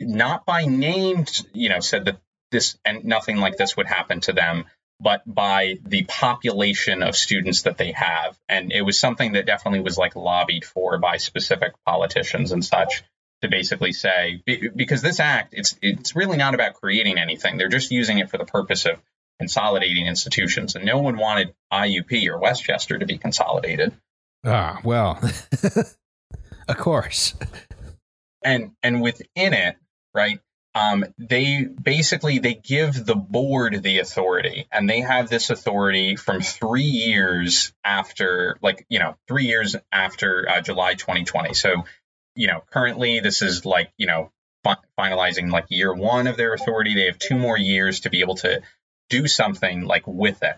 not by name, you know, said that this and nothing like this would happen to them, but by the population of students that they have. And it was something that definitely was like lobbied for by specific politicians and such to basically say, because this act, it's really not about creating anything. They're just using it for the purpose of consolidating institutions. And no one wanted IUP or West Chester to be consolidated. Ah, well, of course. And within it, right, they basically give the board the authority, and they have this authority from 3 years after, like, you know, 3 years after July 2020. So, you know, currently this is like, you know, finalizing like year one of their authority. They have 2 more years to be able to do something like with it,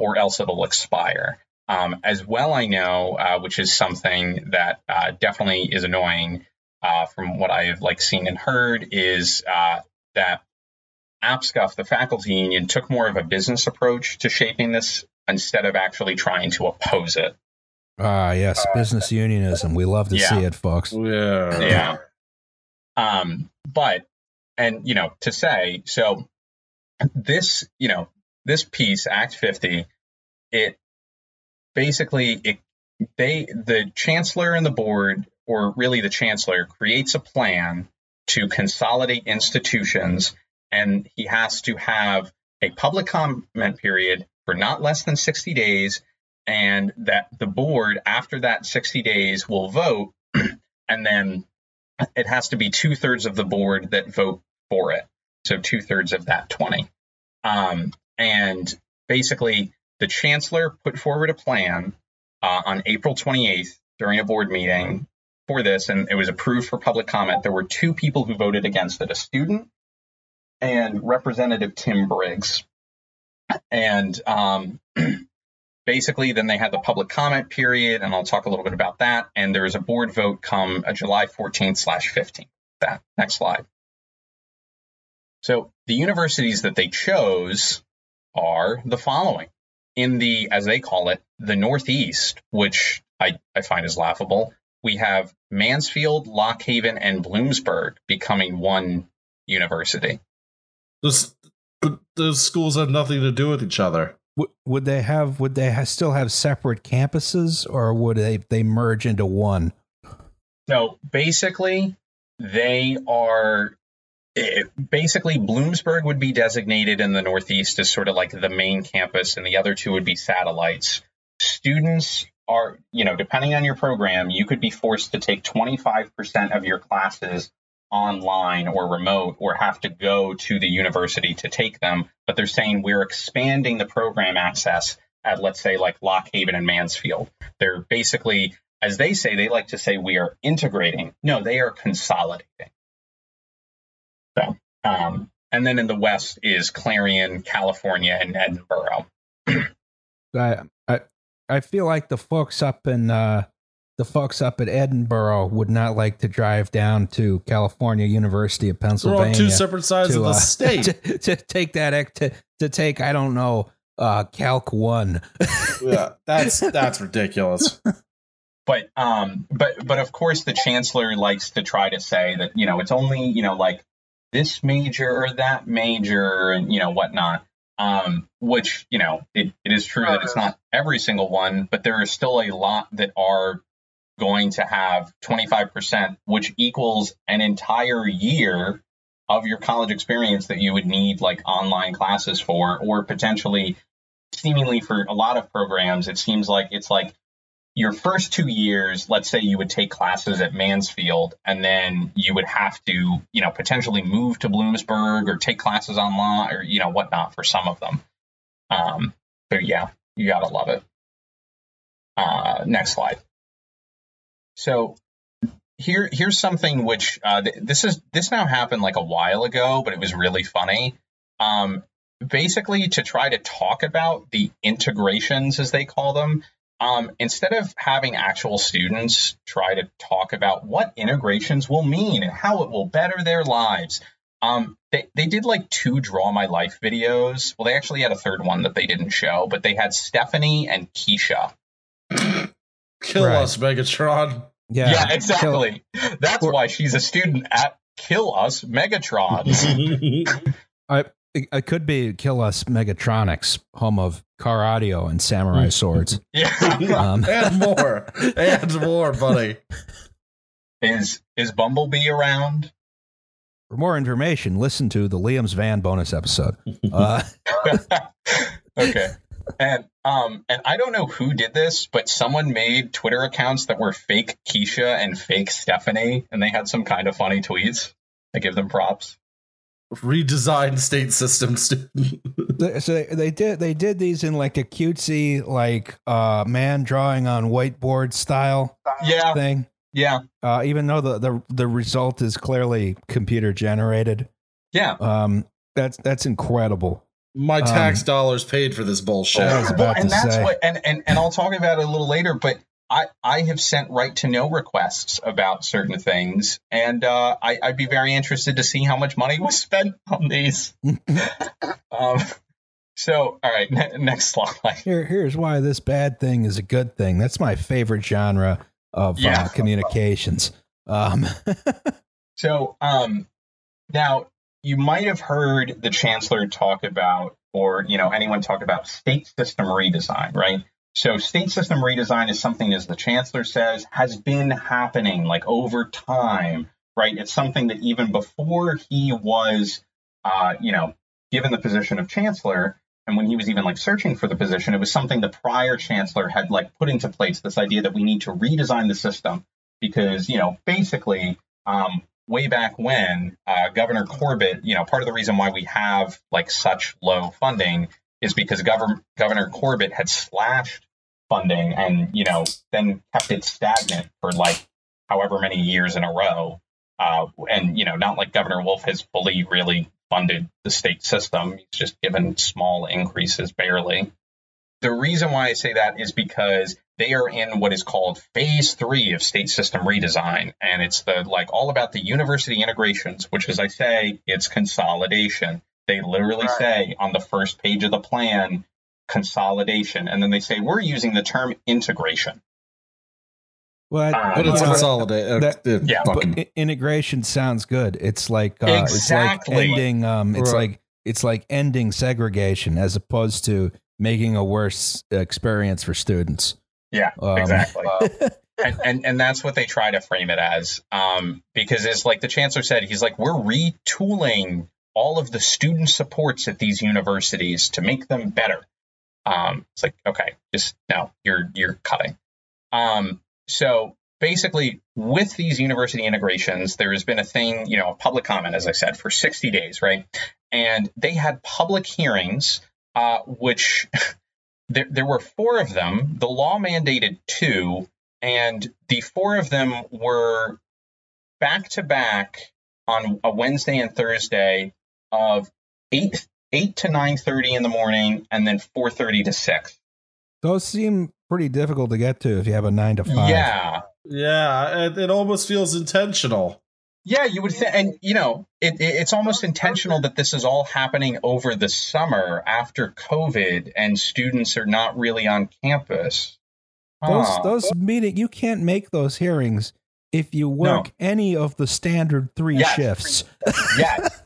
or else it'll expire. As well, I know, which is something that definitely is annoying from what I have like seen and heard, is that APSCUF, the faculty union, took more of a business approach to shaping this instead of actually trying to oppose it. Ah, yes, business unionism. We love to see it, folks. Yeah. But, and, you know, to say, so this, you know, this piece, Act 50, it basically, the chancellor and the board, or really the chancellor, creates a plan to consolidate institutions, and he has to have a public comment period for not less than 60 days, and that the board, after that 60 days, will vote, and then it has to be 2/3 of the board that vote for it, so 2/3 of that 20. And basically, the chancellor put forward a plan on April 28th during a board meeting for this, and it was approved for public comment. There were two people who voted against it, a student and Representative Tim Briggs. And basically, then they had the public comment period, and I'll talk a little bit about that. And there is a board vote come July 14/15. That next slide. So the universities that they chose are the following. In the, as they call it, the Northeast, which I find is laughable, we have Mansfield, Lock Haven, and Bloomsburg becoming one university. Those schools have nothing to do with each other. Would they still have separate campuses, or would they merge into one? No, basically, they are. Basically, Bloomsburg would be designated in the Northeast as sort of like the main campus, and the other two would be satellites. Students are, you know, depending on your program, you could be forced to take 25% of your classes online or remote, or have to go to the university to take them. But they're saying we're expanding the program access at, let's say, like Lock Haven and Mansfield. They're basically, as they say, they like to say we are integrating. No, they are consolidating. So, and then in the West is Clarion, California, and Edinboro. I feel like the folks up in at Edinboro would not like to drive down to California University of Pennsylvania. We're on two separate sides of the state. To take that to take, I don't know, Calc 1. Yeah, that's ridiculous. But of course the chancellor likes to try to say that, you know, it's only, you know, like this major or that major and, you know, whatnot. Which, you know, it is true that it's not every single one, but there is still a lot that are going to have 25%, which equals an entire year of your college experience that you would need like online classes for, or potentially seemingly for a lot of programs, it seems like it's like your first 2 years, let's say you would take classes at Mansfield, and then you would have to, you know, potentially move to Bloomsburg or take classes online or, you know, whatnot for some of them. So, yeah, you got to love it. Next slide. So here's something which this now happened like a while ago, but it was really funny. Basically, to try to talk about the integrations, as they call them. Instead of having actual students try to talk about what integrations will mean and how it will better their lives, they did like two Draw My Life videos. Well, they actually had a third one that they didn't show, but they had Stephanie and Keisha. Kill us, Megatron. Yeah, exactly. That's why she's a student at Kill Us Megatron. It could be Kill Us Megatronics, home of car audio and samurai swords. And more, buddy. Is Bumblebee around? For more information, listen to the Liam's Van bonus episode. Okay. And I don't know who did this, but someone made Twitter accounts that were fake Keisha and fake Stephanie, and they had some kind of funny tweets. I give them props. Redesign state systems. So they did these in like a cutesy, like man drawing on whiteboard style thing. Yeah. Even though the result is clearly computer generated. Yeah. That's incredible. My tax dollars paid for this bullshit. And I'll talk about it a little later, but I have sent right to know requests about certain things, and I'd be very interested to see how much money was spent on these. So, all right, next slide. Here's why this bad thing is a good thing. That's my favorite genre of communications. So, Now, you might have heard the chancellor talk about, or, you know, anyone talk about state system redesign, right? So state system redesign is something, as the chancellor says, has been happening like over time, right? It's something that even before he was, you know, given the position of chancellor, and when he was even like searching for the position, it was something the prior chancellor had like put into place, this idea that we need to redesign the system because, you know, basically, way back when, Governor Corbett, you know, part of the reason why we have like such low funding is because Governor Corbett had slashed funding and, you know, then kept it stagnant for like however many years in a row. And, you know, not like Governor Wolf has fully really funded the state system. He's just given small increases, barely. The reason why I say that is because they are in what is called phase 3 of state system redesign. And it's the like all about the university integrations, which, as I say, it's consolidation. They literally say on the first page of the plan, consolidation. And then they say, we're using the term integration. Well, but it's consolidate. But integration sounds good. It's like, exactly. It's like ending, it's like ending segregation as opposed to making a worse experience for students. Yeah, exactly. And that's what they try to frame it as, because it's like the chancellor said, he's like, we're retooling all of the student supports at these universities to make them better. It's like, okay, just no, you're cutting. So basically, with these university integrations, there has been a thing, you know, a public comment, as I said, for 60 days, right? And they had public hearings, which. There were 4 of them. The law mandated 2, and the 4 of them were back to back on a Wednesday and Thursday of 8 to 9:30 in the morning, and then 4:30 to 6. Those seem pretty difficult to get to if you have a 9 to 5. Yeah, it almost feels intentional. Yeah, you would think, and you know, it's almost intentional that this is all happening over the summer after COVID, and students are not really on campus. Those meetings, you can't make those hearings if you work any of the standard 3 shifts. Yes.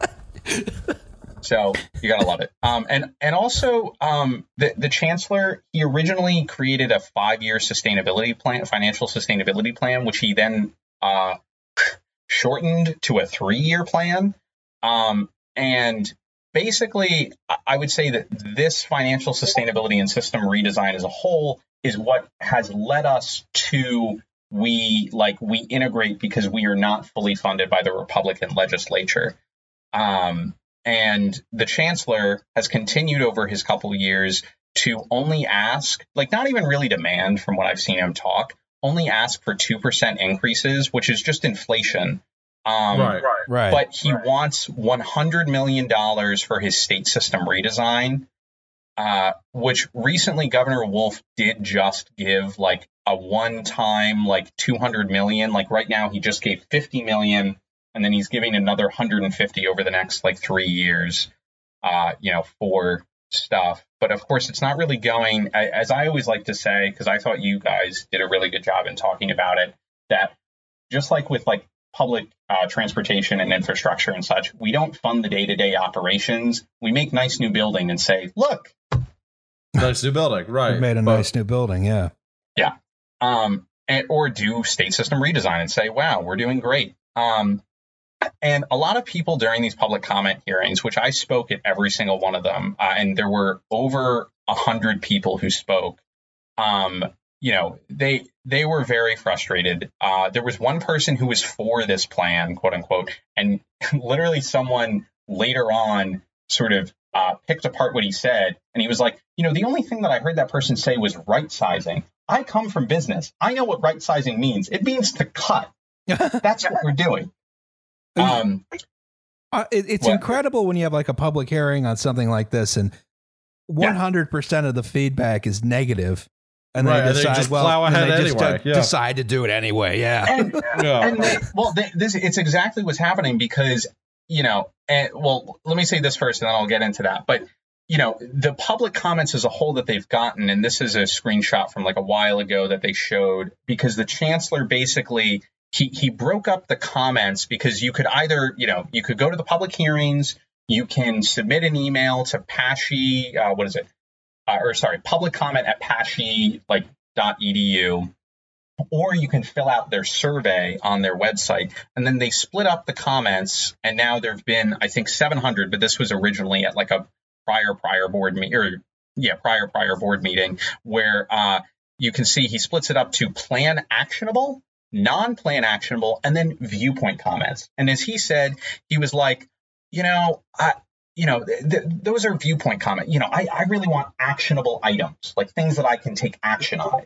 So you gotta love it. And also, the chancellor, he originally created a 5-year sustainability plan, financial sustainability plan, which he then shortened to a 3-year plan. And basically, I would say that this financial sustainability and system redesign as a whole is what has led us to we integrate because we are not fully funded by the Republican legislature. And the chancellor has continued over his couple years to only ask, like not even really demand from what I've seen him talk, only ask for 2% increases, which is just inflation. But he wants $100 million for his state system redesign, which recently Governor Wolf did just give like a one-time like $200 million. Like right now he just gave $50 million, and then he's giving another 150 over the next like 3 years, you know, for stuff. But of course, it's not really going, as I always like to say, because I thought you guys did a really good job in talking about it, that just like with like public transportation and infrastructure and such, we don't fund the day-to-day operations. We make nice new building and say, look. Nice new building, right. We made a nice new building, yeah. Yeah. Or do state system redesign and say, wow, we're doing great. And a lot of people during these public comment hearings, which I spoke at every single one of them, and there were over 100 people who spoke, you know, they were very frustrated. There was one person who was for this plan, quote unquote, and literally someone later on sort of picked apart what he said. And he was like, you know, the only thing that I heard that person say was right sizing. I come from business. I know what right sizing means. It means to cut. That's what we're doing. It's incredible when you have like a public hearing on something like this and 100% of the feedback is negative, and they decide, and they just plow ahead anyway. Decide to do it anyway. Yeah. It's exactly what's happening because, you know, let me say this first and then I'll get into that. But, you know, the public comments as a whole that they've gotten, and this is a screenshot from like a while ago that they showed, because the chancellor basically he broke up the comments because you could either, you could go to the public hearings, you can submit an email to PASSHE, public comment at PASSHE, .edu, or you can fill out their survey on their website. And then they split up the comments, and now there've been, I think, 700, but this was originally at a prior board meeting where you can see he splits it up to plan actionable, non-plan actionable, and then viewpoint comments. And as he said, he was like, those are viewpoint comments. I really want actionable items, like things that I can take action on.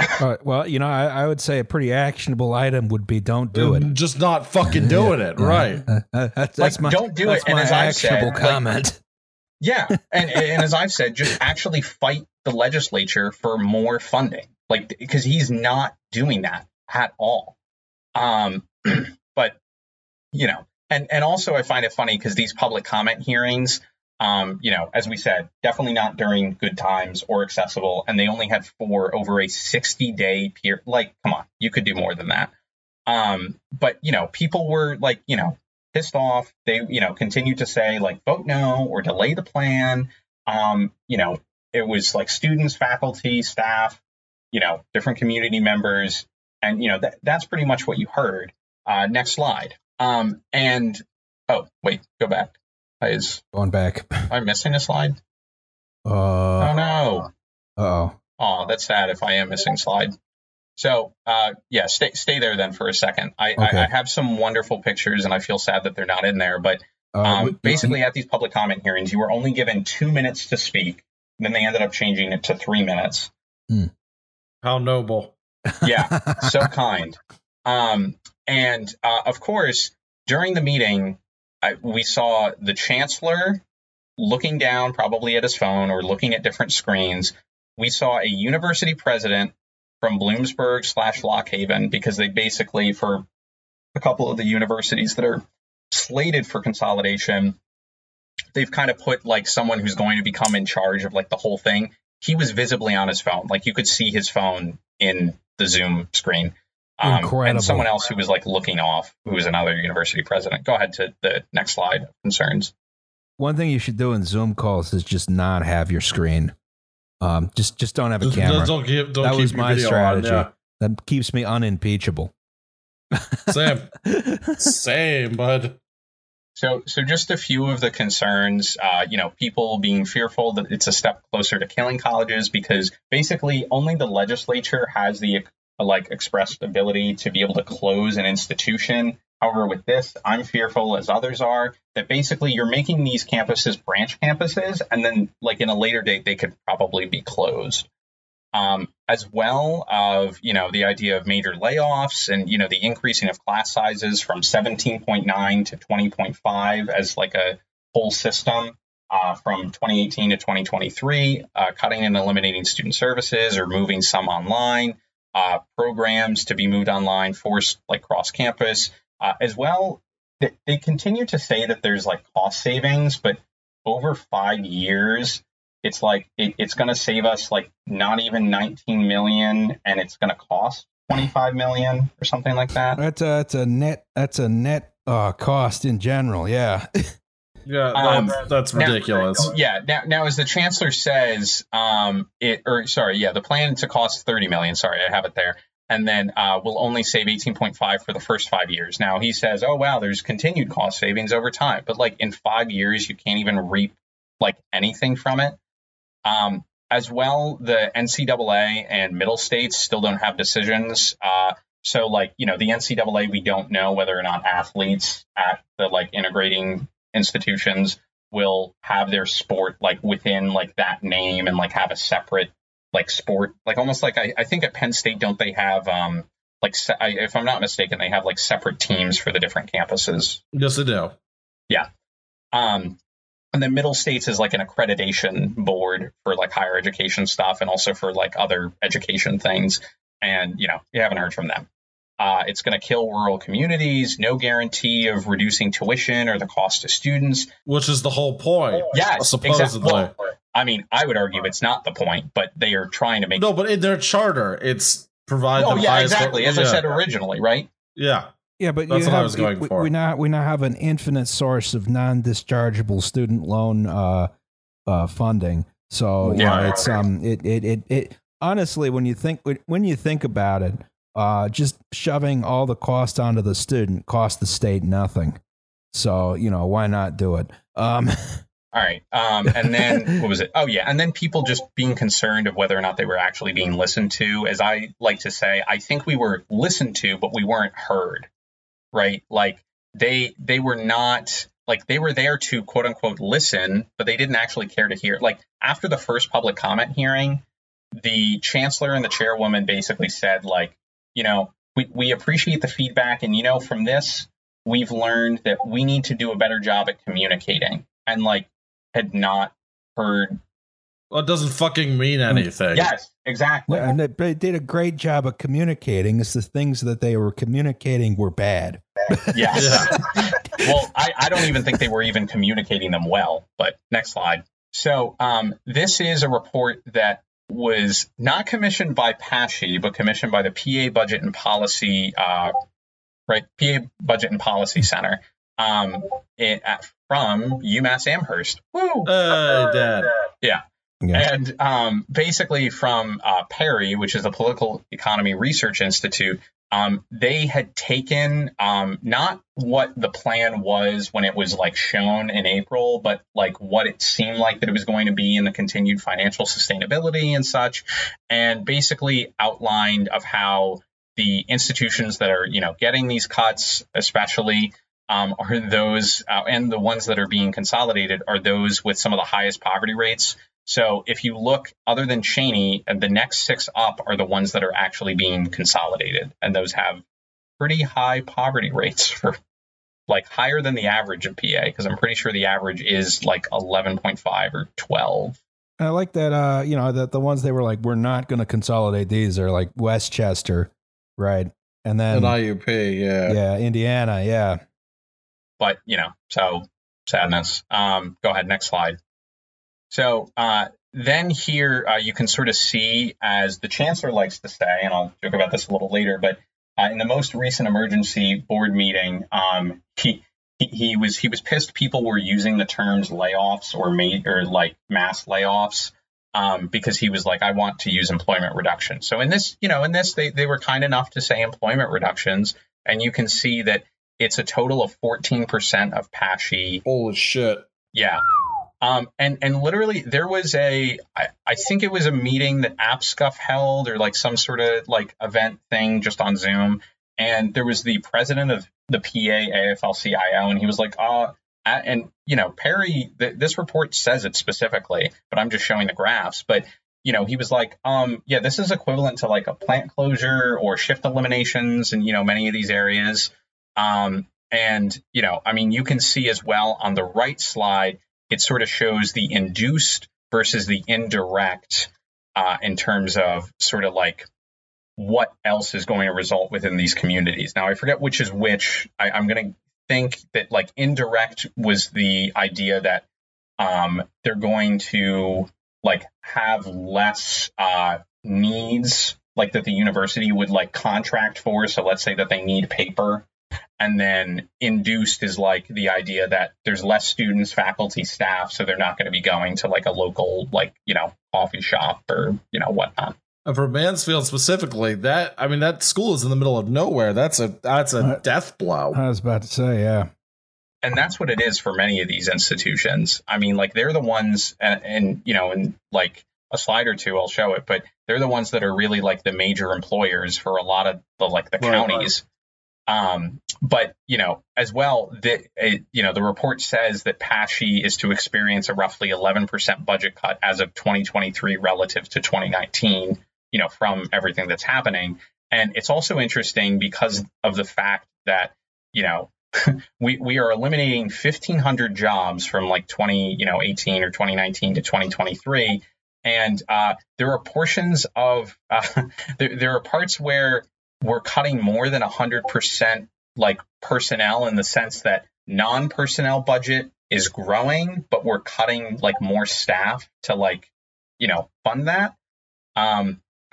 I would say a pretty actionable item would be don't do it. Just not fucking doing it. Right. That's my actionable comment. And as I've said, just actually fight the legislature for more funding, because he's not doing that at all. And also I find it funny because these public comment hearings, as we said, definitely not during good times or accessible. And they only had 4 over a 60-day period. Come on, you could do more than that. People were pissed off. They, continued to say vote no or delay the plan. It was students, faculty, staff, different community members. And, that's pretty much what you heard. Next slide. Go back. Going back. Am I missing a slide? Oh, no. Oh, that's sad if I am missing slide. So, stay there then for a second. I have some wonderful pictures, and I feel sad that they're not in there. But basically, at these public comment hearings, you were only given 2 minutes to speak. And then they ended up changing it to 3 minutes. Mm. How noble. Yeah, so kind. Of course, during the meeting, we saw the chancellor looking down probably at his phone or looking at different screens. We saw a university president from Bloomsburg / Lock Haven, because they basically, for a couple of the universities that are slated for consolidation, they've kind of put someone who's going to become in charge of the whole thing. He was visibly on his phone. You could see his phone in the Zoom screen. And someone else who was looking off, who was another university president. Go ahead to the next slide. Concerns. One thing you should do in Zoom calls is just not have your screen. Just don't have a camera. That was my strategy. That keeps me unimpeachable. Same, bud. So just a few of the concerns, people being fearful that it's a step closer to killing colleges, because basically only the legislature has the expressed ability to be able to close an institution. However, with this, I'm fearful, as others are, that basically you're making these campuses branch campuses, and then in a later date, they could probably be closed. As well of, the idea of major layoffs and, the increasing of class sizes from 17.9 to 20.5 as a whole system from 2018 to 2023, cutting and eliminating student services or moving some online. Programs to be moved online, forced cross campus as well. They continue to say that there's cost savings, but over 5 years, it's it's going to save us not even $19 million, and it's going to cost $25 million or something like that. That's a net cost in general. Yeah. Yeah, that's ridiculous. Now, as the chancellor says, the plan to cost $30 million. Sorry, I have it there. And then we'll only save 18.5 for the first 5 years. Now he says, oh wow, there's continued cost savings over time, but in 5 years you can't even reap anything from it. As well, the NCAA and Middle States still don't have decisions. So the NCAA, we don't know whether or not athletes at the integrating institutions will have their sport within that name and have a separate sport, almost I think at Penn State, don't they have if I'm not mistaken, they have separate teams for the different campuses? Yes, they do. Yeah. And then Middle States is an accreditation board for higher education stuff and also for other education things. And you haven't heard from them. It's going to kill rural communities. No guarantee of reducing tuition or the cost to students, which is the whole point. Yeah, supposedly. Exactly. Well, I would argue it's not the point, but they are trying to make. No, but in their charter, it's provide. Oh, yeah, exactly. As I said originally, right? Yeah. Yeah, but that's what I was going for. We now have an infinite source of non-dischargeable student loan funding. So yeah, it's it honestly, when you think about it, just shoving all the cost onto the student costs the state nothing. So, you know, why not do it? All right. And then what was it? Oh, yeah. And then people just being concerned of whether or not they were actually being listened to. As I like to say, I think we were listened to, but we weren't heard. Right. Like they were not, like, they were there to, quote unquote, listen, but they didn't actually care to hear. Like, after the first public comment hearing, the chancellor and the chairwoman basically said, like, you know, we appreciate the feedback. And, you know, from this, we've learned that we need to do a better job at communicating. And, like, had not heard. Well, it doesn't fucking mean anything. Yes, exactly. Yeah, and they did a great job of communicating. It's the things that they were communicating were bad. Yes. Yeah. Well, I don't even think they were even communicating them well. But next slide. So this is a report that was not commissioned by PASSHE, but commissioned by the PA Budget and Policy, PA Budget and Policy Center. From UMass Amherst. Woo! Dad. Yeah. And basically from PERI, which is the Political Economy Research Institute, they had taken not what the plan was when it was, like, shown in April, but, like, what it seemed like that it was going to be in the continued financial sustainability and such, and basically outlined of how the institutions that are, you know, getting these cuts, especially are those, and the ones that are being consolidated are those with some of the highest poverty rates. So if you look, other than Cheyney, and the next six up are the ones that are actually being consolidated, and those have pretty high poverty rates, for, like, higher than the average of PA, because I'm pretty sure the average is like 11.5 or 12. And I like that, you know, that the ones they were like, we're not going to consolidate these are like West Chester, right? And then and IUP, yeah, Indiana, yeah. But, you know, so sadness. Go ahead. Next slide. So then here you can sort of see, as the chancellor likes to say, and I'll joke about this a little later, but in the most recent emergency board meeting, he was pissed people were using the terms layoffs or like mass layoffs because he was like, I want to use employment reduction. So in this, you know, they were kind enough to say employment reductions. And you can see that it's a total of 14% of PASSHE. Holy shit. Yeah. And literally there was I think it was a meeting that APSCUF held, or like some sort of like event thing just on Zoom. And there was the president of the PA AFL-CIO, and he was like, and, you know, PERI, this report says it specifically, but I'm just showing the graphs. But, you know, he was like, yeah, this is equivalent to like a plant closure or shift eliminations in, you know, many of these areas. And, you know, I mean, you can see as well on the right slide, it sort of shows the induced versus the indirect in terms of sort of like what else is going to result within these communities. Now, I forget which is which. I'm going to think that like indirect was the idea that they're going to like have less needs, like that the university would like contract for. So let's say that they need paper. And then induced is like the idea that there's less students, faculty, staff, so they're not going to be going to like a local, like, you know, coffee shop or, you know, whatnot. And for Mansfield specifically, that school is in the middle of nowhere. That's a death blow. I was about to say, yeah. And that's what it is for many of these institutions. I mean, like, they're the ones, and you know, in like a slide or two, I'll show it, but they're the ones that are really like the major employers for a lot of the like the counties. Right. But, you know, as well, the report says that PASSHE is to experience a roughly 11% budget cut as of 2023 relative to 2019, you know, from everything that's happening. And it's also interesting because of the fact that, you know, we are eliminating 1,500 jobs from like 2018 or 2019 to 2023. And there are portions of there are parts where we're cutting more than 100% like personnel, in the sense that non-personnel budget is growing, but we're cutting like more staff to like, you know, fund that.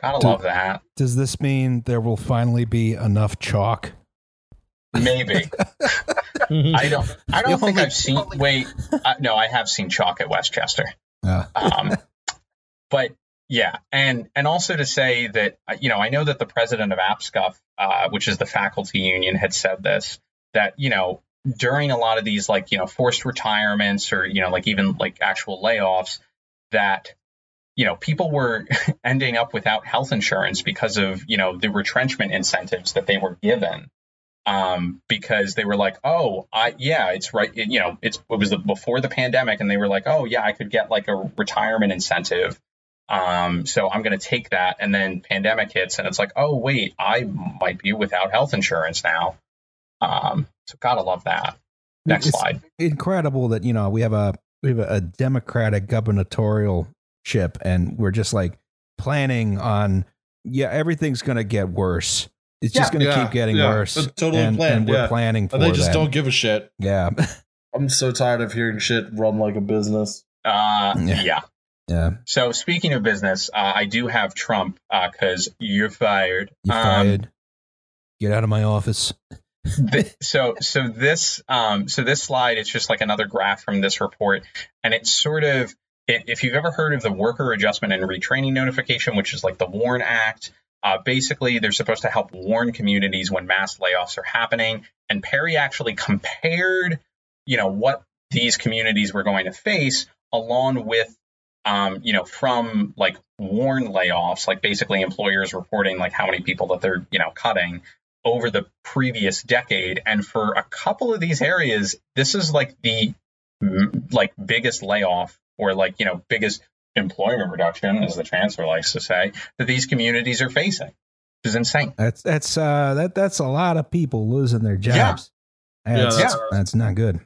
Gotta love that. Does this mean there will finally be enough chalk? Maybe. I don't think I've seen. Wait, no, I have seen chalk at West Chester. But yeah, and also to say that, you know, I know that the president of APSCUF, which is the faculty union, had said this, that, you know, during a lot of these, like, you know, forced retirements or, you know, like even like actual layoffs, that, you know, people were ending up without health insurance because of, you know, the retrenchment incentives that they were given. Because they were like, oh, it's right. You know, it was before the pandemic, and they were like, oh, yeah, I could get like a retirement incentive. So I'm going to take that. And then pandemic hits and it's like, oh, wait, I might be without health insurance now. So gotta love that. Next slide. Incredible that, you know, we have a Democratic gubernatorial ship, and we're just like planning on, everything's going to get worse. It's just going to keep getting worse. Totally planned. And we're planning for it. And they just don't give a shit. Yeah. I'm so tired of hearing shit run like a business. Yeah. So speaking of business, I do have Trump because you're fired. You're fired. Get out of my office. So this slide is just like another graph from this report. And it's sort of, if you've ever heard of the Worker Adjustment and Retraining Notification, which is like the WARN Act. Basically, they're supposed to help warn communities when mass layoffs are happening. And PERI actually compared, you know, what these communities were going to face along with, you know, from like WARN layoffs, like basically employers reporting like how many people that they're, you know, cutting over the previous decade. And for a couple of these areas, this is like the biggest layoff or like, you know, biggest employment reduction, as the chancellor likes to say, that these communities are facing, which is insane. That's a lot of people losing their jobs. That's not good.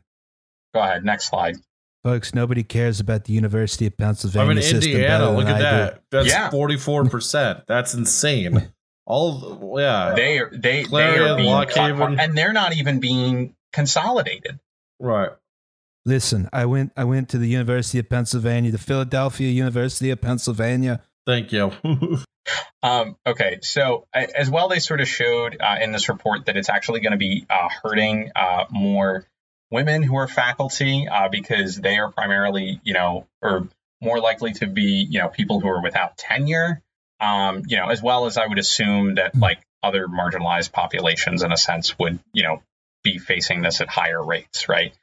Go ahead, next slide, folks. Nobody cares about the University of Pennsylvania. I'm in Indiana. Look at that. That's 44%. That's insane. They are being Lock Haven, and they're not even being consolidated. Right. Listen, I went to the University of Pennsylvania, the Philadelphia University of Pennsylvania. Thank you. Okay, so as well, they sort of showed in this report that it's actually going to be hurting more women who are faculty because they are primarily, you know, or more likely to be, you know, people who are without tenure, you know, as well as I would assume that like other marginalized populations in a sense would, you know, be facing this at higher rates. Right.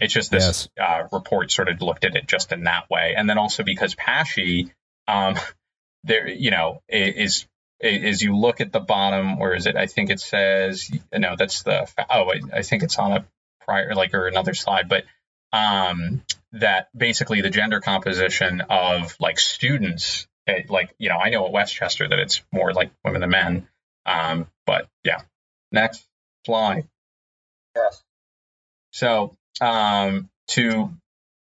It's just this report sort of looked at it just in that way. And then also because PASSHE, there, you know, is you look at the bottom, or is it? I think it says, no, that's the, I think it's on a prior, like, or another slide, but that basically the gender composition of like students, like, you know, I know at West Chester that it's more like women than men. But yeah, next slide. Yes. So, to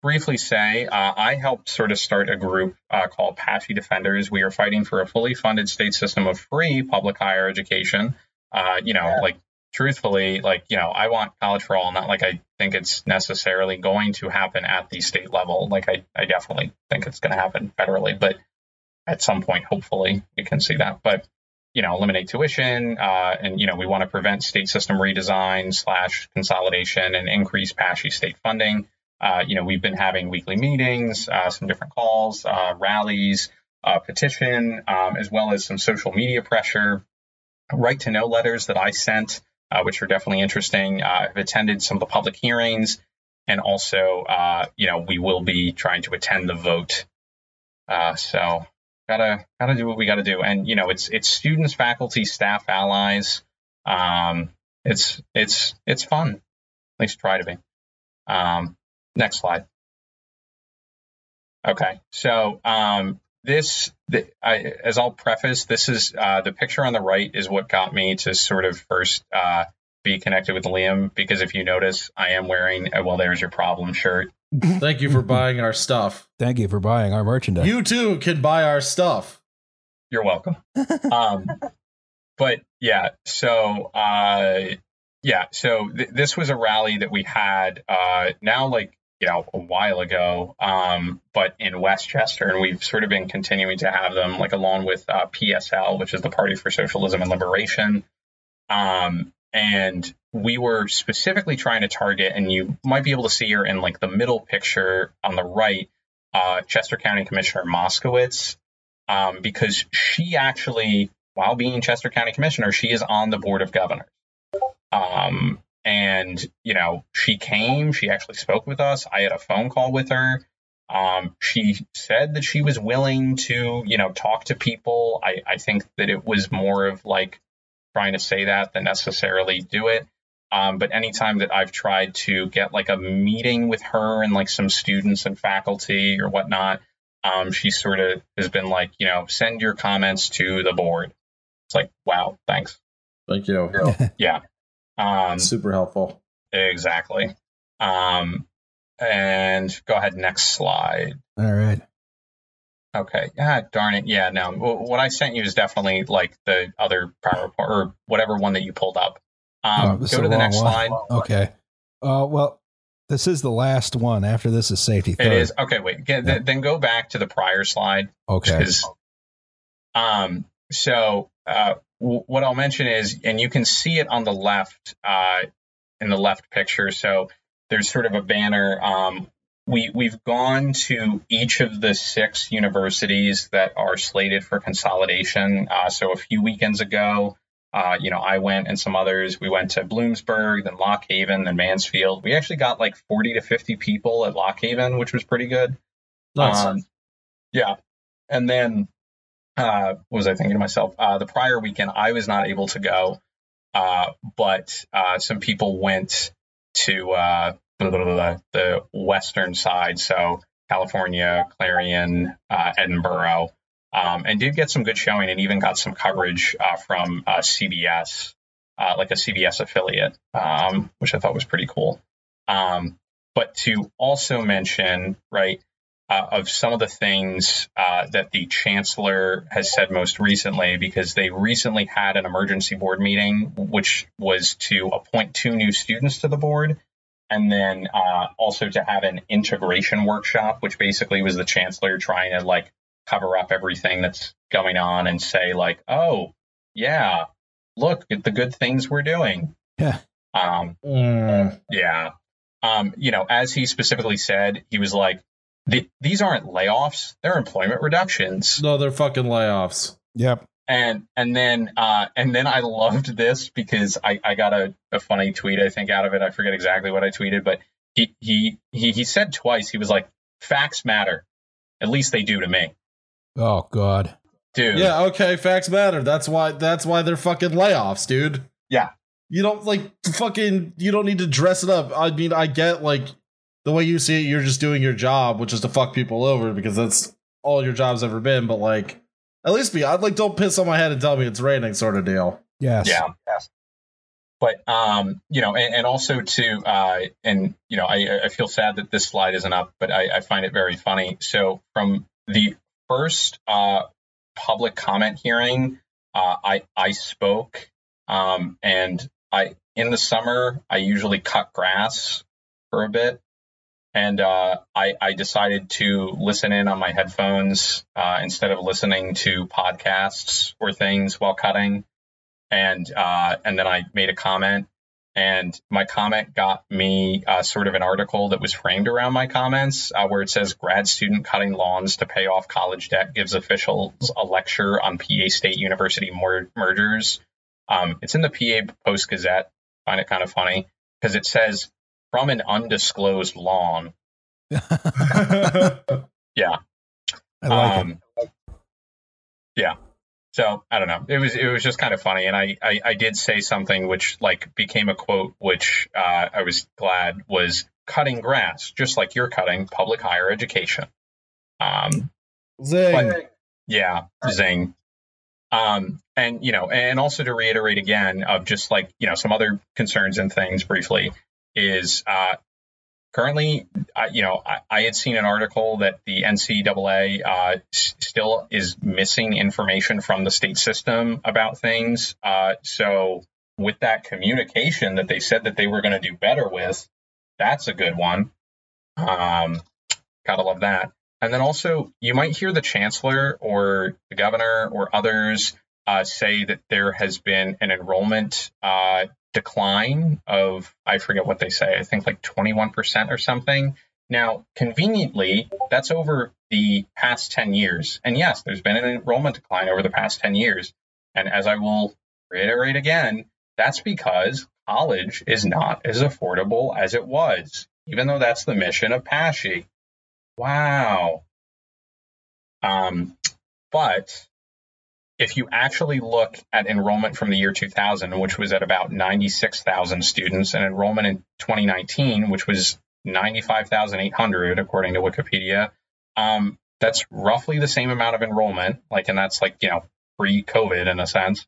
briefly say, I helped sort of start a group called PASSHE Defenders. We are fighting for a fully funded state system of free public higher education. You know, like truthfully, like, you know, I want college for all, not like I think it's necessarily going to happen at the state level. Like I definitely think it's going to happen federally, but at some point, hopefully we can see that. But, you know, eliminate tuition, and, you know, we want to prevent state system redesign / consolidation and increase PASSHE state funding. You know, we've been having weekly meetings, some different calls, rallies, petition, as well as some social media pressure, right to know letters that I sent, which are definitely interesting. I've attended some of the public hearings, and also, you know, we will be trying to attend the vote. So. Gotta do what we gotta do, and you know it's students, faculty, staff, allies. It's fun, at least try to be. Next slide. Okay, so as I'll preface, this is the picture on the right is what got me to sort of first be connected with Liam, because if you notice, I am wearing a "Well, There's Your Problem" shirt. Thank you for buying our stuff. Thank you for buying our merchandise. You too can buy our stuff. You're welcome. But yeah, so this was a rally that we had now, like a while ago, but in West Chester, and we've sort of been continuing to have them, like, along with PSL, which is the Party for Socialism and Liberation. And we were specifically trying to target, and you might be able to see her in, like, the middle picture on the right, Chester County Commissioner Moskowitz, because she actually, while being Chester County Commissioner, she is on the Board of Governors. And, she came, she actually spoke with us. I had a phone call with her. She said that she was willing to, talk to people. I think that it was more of like trying to say that than necessarily do it. But anytime that I've tried to get like a meeting with her and like some students and faculty or whatnot, she sort of has been like, send your comments to the board. It's like, wow, thanks. Thank you. Yeah. Super helpful. Exactly. And go ahead, next slide. All right. Okay. Ah, darn it. Yeah, no. What I sent you is definitely like the other PowerPoint or whatever one that you pulled up. Go to the next slide. Okay. Well, this is the last one. After this is safety. It is. Okay, wait. Then go back to the prior slide. Okay. What I'll mention is, and you can see it on the left, in the left picture. So there's sort of a banner. We've gone to each of the 6 universities that are slated for consolidation. So a few weekends ago, I went and some others. We went to Bloomsburg, then Lock Haven, then Mansfield. We actually got like 40 to 50 people at Lock Haven, which was pretty good. Nice. Yeah. And then what was I thinking to myself? The prior weekend, I was not able to go, but some people went to the western side, so California, Clarion, Edinboro, and did get some good showing and even got some coverage from CBS, like a CBS affiliate, which I thought was pretty cool. But to also mention, right, of some of the things that the chancellor has said most recently, because they recently had an emergency board meeting, which was to appoint 2 new students to the board, and then also to have an integration workshop, which basically was the chancellor trying to like cover up everything that's going on and say like, oh, yeah, look at the good things we're doing. Yeah. Yeah. As he specifically said, he was like, these aren't layoffs; they're employment reductions. No, they're fucking layoffs. Yep. And then I loved this because I got a funny tweet I think out of it. I forget exactly what I tweeted, but he said twice. He was like, "Facts matter. At least they do to me." Oh God, dude. Yeah. Okay. Facts matter. That's why they're fucking layoffs, dude. Yeah. You don't You don't need to dress it up. I mean, I get like. The way you see it, you're just doing your job, which is to fuck people over because that's all your job's ever been. But like, at least don't piss on my head and tell me it's raining sort of deal. Yes. Yeah. Yes. But, and also to, I feel sad that this slide isn't up, but I find it very funny. So from the first public comment hearing, I spoke and in the summer, I usually cut grass for a bit. And I decided to listen in on my headphones instead of listening to podcasts or things while cutting. And then I made a comment, and my comment got me sort of an article that was framed around my comments where it says grad student cutting lawns to pay off college debt gives officials a lecture on PA State University mergers. It's in the PA Post-Gazette. I find it kind of funny because it says, from an undisclosed lawn. Yeah. I like it. Yeah. So I don't know. It was just kind of funny. And I did say something which like became a quote, which I was glad was cutting grass, just like you're cutting public higher education. Zing. But, yeah. Zing. And, and also to reiterate again of just like, some other concerns and things briefly. Is currently, I had seen an article that the NCAA still is missing information from the state system about things. So with that communication that they said that they were going to do better with, that's a good one. Gotta love that. And then also, you might hear the chancellor or the governor or others say that there has been an enrollment decline of, I forget what they say, I think like 21% or something. Now, conveniently, that's over the past 10 years. And yes, there's been an enrollment decline over the past 10 years. And as I will reiterate again, that's because college is not as affordable as it was, even though that's the mission of PASSHE. Wow. But if you actually look at enrollment from the year 2000, which was at about 96,000 students, and enrollment in 2019, which was 95,800, according to Wikipedia, that's roughly the same amount of enrollment, like, and that's like, you know, pre-COVID in a sense.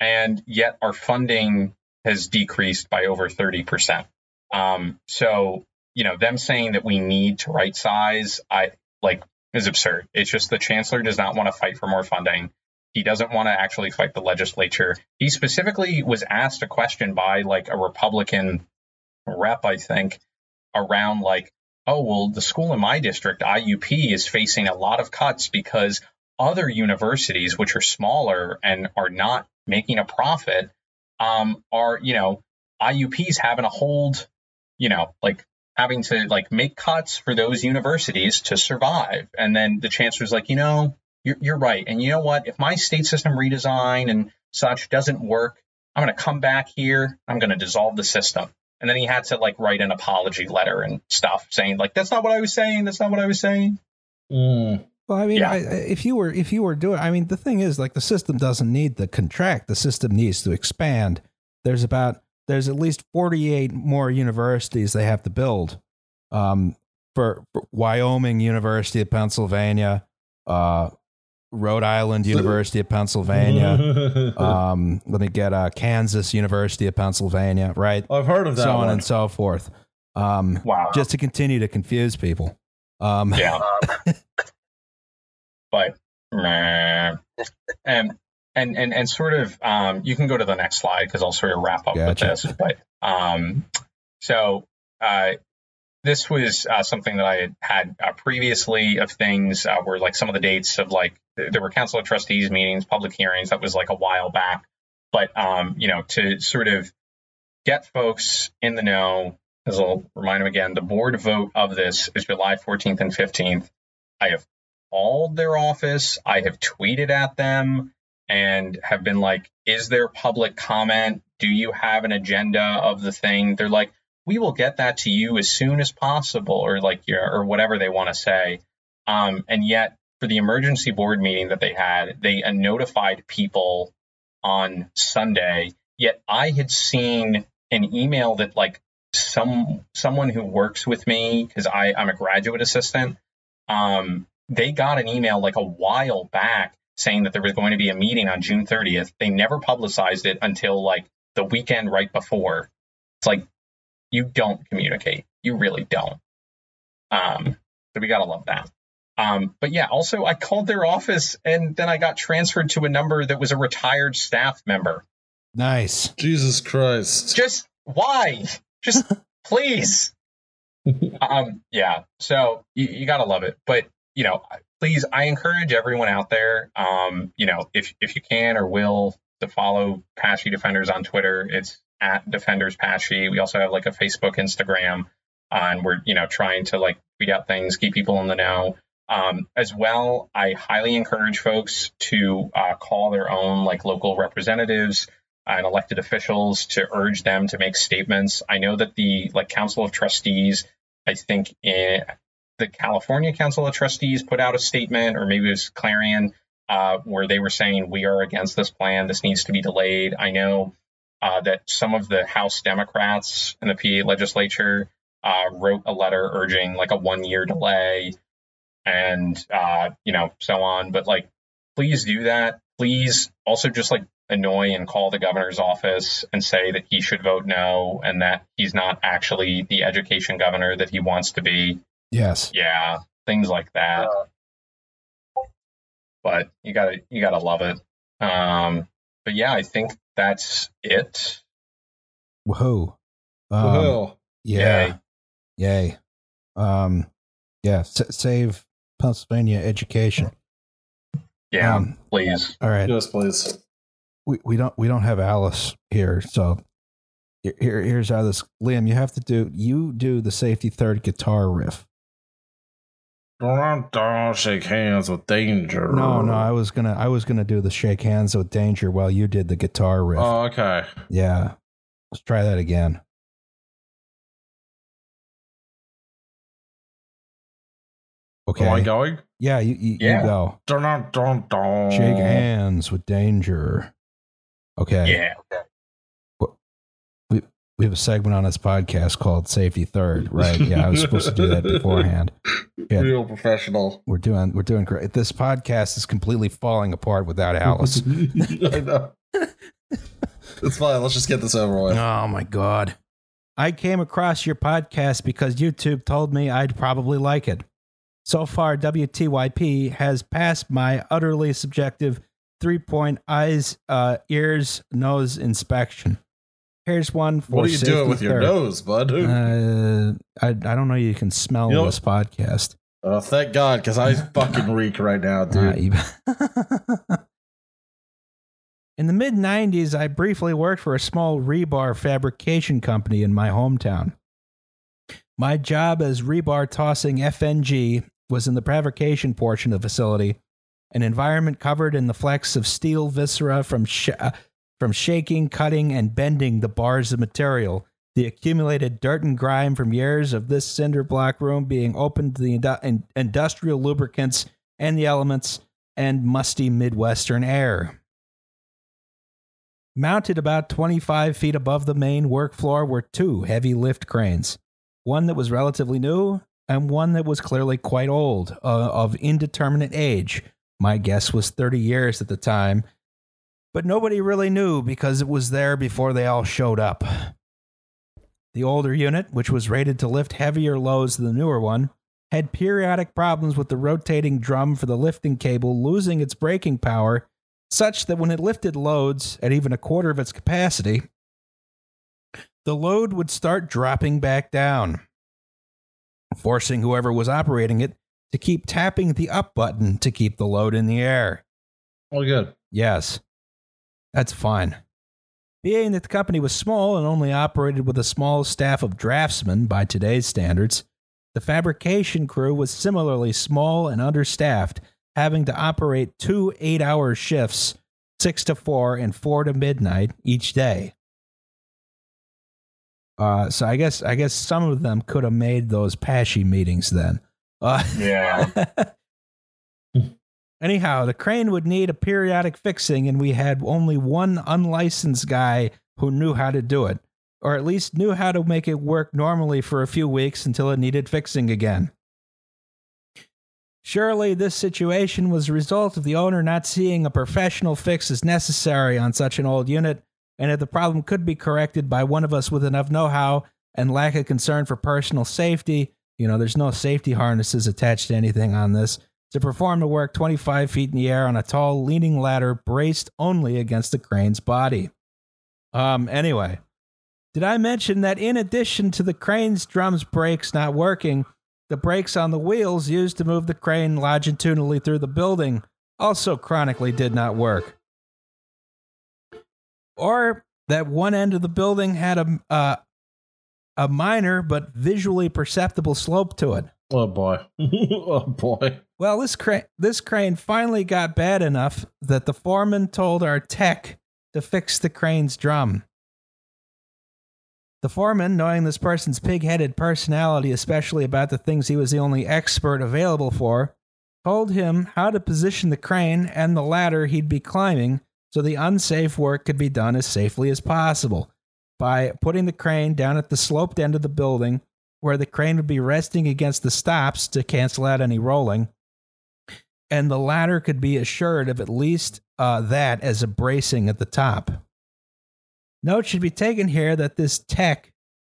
And yet our funding has decreased by over 30%. So, you know, them saying that we need to right size, is absurd. It's just the chancellor does not want to fight for more funding. He doesn't want to actually fight the legislature. He specifically was asked a question by like a Republican rep, I think, around like, oh, well, the school in my district, IUP, is facing a lot of cuts because other universities, which are smaller and are not making a profit, are, you know, IUP's having a hold, you know, like having to like make cuts for those universities to survive. And then the chancellor's like, you know, you're right. And you know what? If my state system redesign and such doesn't work, I'm going to come back here. I'm going to dissolve the system. And then he had to like write an apology letter and stuff saying like, that's not what I was saying. That's not what I was saying. Mm. Well, I mean, yeah. If you were doing, I mean, the thing is like the system doesn't need to contract. The system needs to expand. There's at least 48 more universities they have to build for Wyoming University of Pennsylvania, Rhode Island University of Pennsylvania. Let me get Kansas University of Pennsylvania, right? I've heard of that. So on and so forth. Wow. Just to continue to confuse people. Yeah. But and sort of you can go to the next slide because I'll sort of wrap up with this. But this was something that I had previously of things where like some of the dates of like there were council of trustees meetings, public hearings. That was like a while back. But, you know, to sort of get folks in the know, as I'll remind them again, the board vote of this is July 14th and 15th. I have called their office. I have tweeted at them and have been like, is there public comment? Do you have an agenda of the thing? They're like, we will get that to you as soon as possible, or like, you know, or whatever they want to say. And yet for the emergency board meeting that they had, they notified people on Sunday. Yet I had seen an email that like someone who works with me, because I'm a graduate assistant. They got an email like a while back saying that there was going to be a meeting on June 30th. They never publicized it until like the weekend right before. It's like, you don't communicate. You really don't. So we got to love that. But yeah, also I called their office and then I got transferred to a number that was a retired staff member. Nice. Jesus Christ. Just why? Just please. Yeah. So you got to love it. But, you know, please, I encourage everyone out there, you know, if you can or will, to follow PASSHE Defenders on Twitter. It's at Defenders PASSHE. We also have like a Facebook, Instagram, and we're, you know, trying to like tweet out things, keep people in the know. As well, I highly encourage folks to call their own like local representatives and elected officials to urge them to make statements. I know that the like Council of Trustees, I think the California Council of Trustees put out a statement, or maybe it was Clarion, where they were saying we are against this plan. This needs to be delayed. I know that some of the House Democrats in the PA legislature wrote a letter urging like a 1-year delay and, you know, so on. But like, please do that. Please also just like annoy and call the governor's office and say that he should vote no and that he's not actually the education governor that he wants to be. Yes. Yeah. Things like that. But you gotta love it. But yeah, I think that's it. Whoa. Whoa. Yeah. Yay. Save Pennsylvania education. Yeah, please. All right, yes, please. We don't have Alice here, so here's how this. Liam, you have to do the safety third guitar riff. Don't shake hands with danger. No, I was gonna do the shake hands with danger while you did the guitar riff. Oh, okay. Yeah, let's try that again. Okay. Am I going? Yeah, you go. Dun-dun-dun-dun. Shake hands with danger. Okay. Yeah. We have a segment on this podcast called Safety Third, right? Yeah, I was supposed to do that beforehand. Yeah. Real professional. We're doing great. This podcast is completely falling apart without Alice. I know. It's fine. Let's just get this over with. Oh, my God. I came across your podcast because YouTube told me I'd probably like it. So far, WTYP has passed my utterly subjective 3-point eyes, ears, nose inspection. Here's one for what are you doing with your nose, bud? I don't know. You can smell this podcast. Oh, thank God, because I fucking reek right now, dude. In the mid-90s, I briefly worked for a small rebar fabrication company in my hometown. My job as rebar tossing FNG was in the fabrication portion of the facility, an environment covered in the flecks of steel viscera from shaking, cutting, and bending the bars of material, the accumulated dirt and grime from years of this cinder block room being open to the industrial lubricants and the elements and musty Midwestern air. Mounted about 25 feet above the main work floor were two heavy lift cranes. One that was relatively new, and one that was clearly quite old, of indeterminate age. My guess was 30 years at the time, but nobody really knew because it was there before they all showed up. The older unit, which was rated to lift heavier loads than the newer one, had periodic problems with the rotating drum for the lifting cable losing its braking power, such that when it lifted loads at even a quarter of its capacity, the load would start dropping back down, forcing whoever was operating it to keep tapping the up button to keep the load in the air. Oh, good. Yes. That's fine. Being that the company was small and only operated with a small staff of draftsmen by today's standards, the fabrication crew was similarly small and understaffed, having to operate 2 8-hour shifts, 6 to 4 and 4 to midnight each day. So I guess some of them could have made those PASSHE meetings then. Yeah. Anyhow, the crane would need a periodic fixing, and we had only one unlicensed guy who knew how to do it, or at least knew how to make it work normally for a few weeks until it needed fixing again. Surely this situation was a result of the owner not seeing a professional fix as necessary on such an old unit, and that the problem could be corrected by one of us with enough know-how and lack of concern for personal safety. You know, there's no safety harnesses attached to anything on this, to perform the work 25 feet in the air on a tall leaning ladder braced only against the crane's body. Anyway, did I mention that in addition to the crane's drums brakes not working, the brakes on the wheels used to move the crane longitudinally through the building also chronically did not work? Or that one end of the building had a minor but visually perceptible slope to it. Oh, boy. Oh, boy. Well, this crane finally got bad enough that the foreman told our tech to fix the crane's drum. The foreman, knowing this person's pig-headed personality, especially about the things he was the only expert available for, told him how to position the crane and the ladder he'd be climbing so the unsafe work could be done as safely as possible, by putting the crane down at the sloped end of the building, where the crane would be resting against the stops to cancel out any rolling, and the ladder could be assured of at least that as a bracing at the top. Note should be taken here that this tech,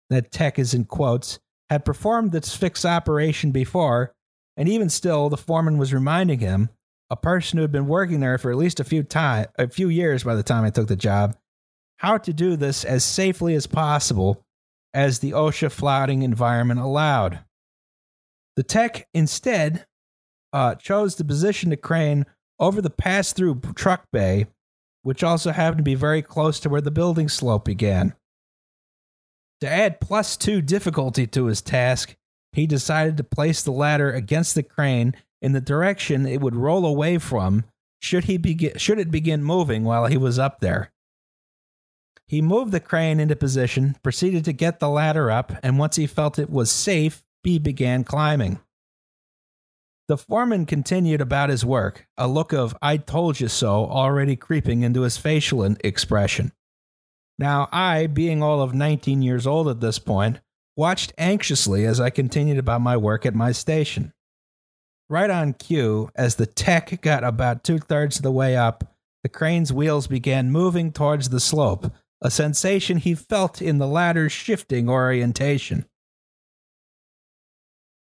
that tech is in quotes, had performed its fix operation before, and even still, the foreman was reminding him, a person who had been working there for at least a few years by the time I took the job, how to do this as safely as possible as the OSHA flouting environment allowed. The tech instead chose to position the crane over the pass-through truck bay, which also happened to be very close to where the building slope began. To add +2 difficulty to his task, he decided to place the ladder against the crane in the direction it would roll away from should it begin moving while he was up there. He moved the crane into position, proceeded to get the ladder up, and once he felt it was safe, he began climbing. The foreman continued about his work, a look of "I told you so" already creeping into his facial expression. Now I, being all of 19 years old at this point, watched anxiously as I continued about my work at my station. Right on cue, as the tech got about 2/3 of the way up, the crane's wheels began moving towards the slope, a sensation he felt in the ladder's shifting orientation.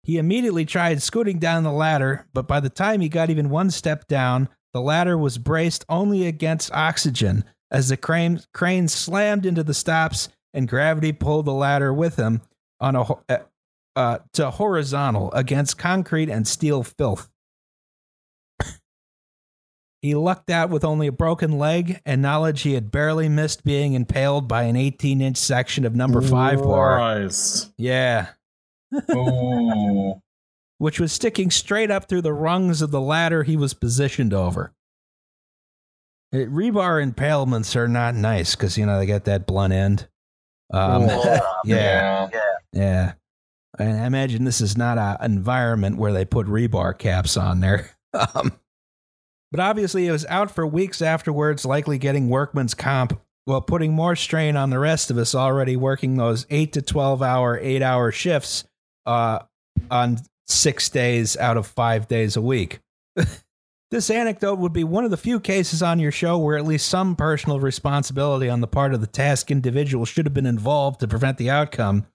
He immediately tried scooting down the ladder, but by the time he got even one step down, the ladder was braced only against oxygen as the crane slammed into the stops and gravity pulled the ladder with him on to horizontal against concrete and steel filth. He lucked out with only a broken leg and knowledge he had barely missed being impaled by an 18-inch section of number 5 bar. Yeah. Oh. Which was sticking straight up through the rungs of the ladder he was positioned over. Rebar impalements are not nice because, you know, they got that blunt end. Yeah. And I imagine this is not an environment where they put rebar caps on there. But obviously, it was out for weeks afterwards, likely getting workman's comp, while putting more strain on the rest of us already working those 8 to 12-hour, 8-hour shifts on 6 days out of 5 days a week. This anecdote would be one of the few cases on your show where at least some personal responsibility on the part of the task individual should have been involved to prevent the outcome,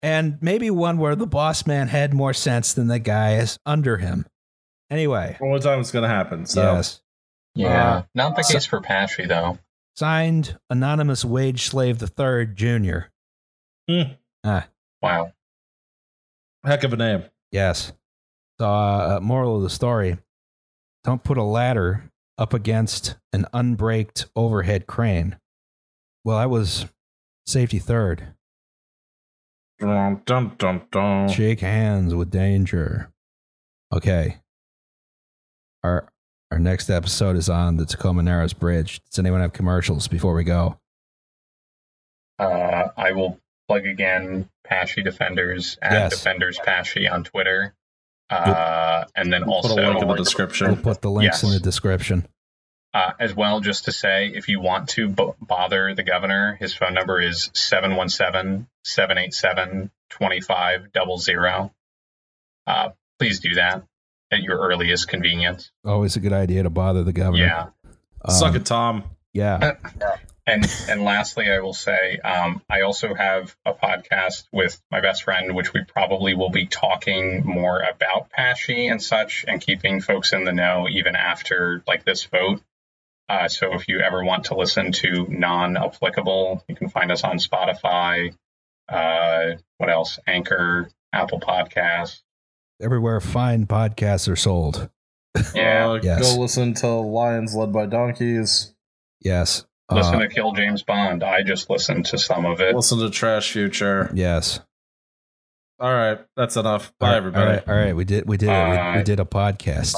and maybe one where the boss man had more sense than the guys under him. Anyway. Well, one time it's going to happen, so. Yes. Yeah. Not the case for PASSHE, though. Signed, Anonymous Wage Slave III, Jr. Wow. Heck of a name. Yes. Moral of the story, don't put a ladder up against an unbraked overhead crane. Well, I was safety third. Dun, dun, dun, dun. Shake hands with danger. Okay. Our next episode is on the Tacoma Narrows Bridge. Does anyone have commercials before we go? I will plug again PASSHE Defenders at Defenders PASSHE on Twitter. And then also put a link in the description. We'll put the links in the description. As well, just to say, if you want to bother the governor, his phone number is 717-787-2500. Please do that at your earliest convenience. Always a good idea to bother the governor. Yeah. Suck it, Tom. Yeah. And lastly, I will say, I also have a podcast with my best friend, which we probably will be talking more about PASSHE and such and keeping folks in the know even after like this vote. So if you ever want to listen to non-applicable, you can find us on Spotify. What else? Anchor, Apple Podcasts. Everywhere fine podcasts are sold. Yeah. Go listen to Lions Led by Donkeys. Yes. Listen to Kill James Bond. I just listened to some of it. Listen to Trash Future. Yes. All right. That's enough. Bye, everybody. All right. We did a podcast.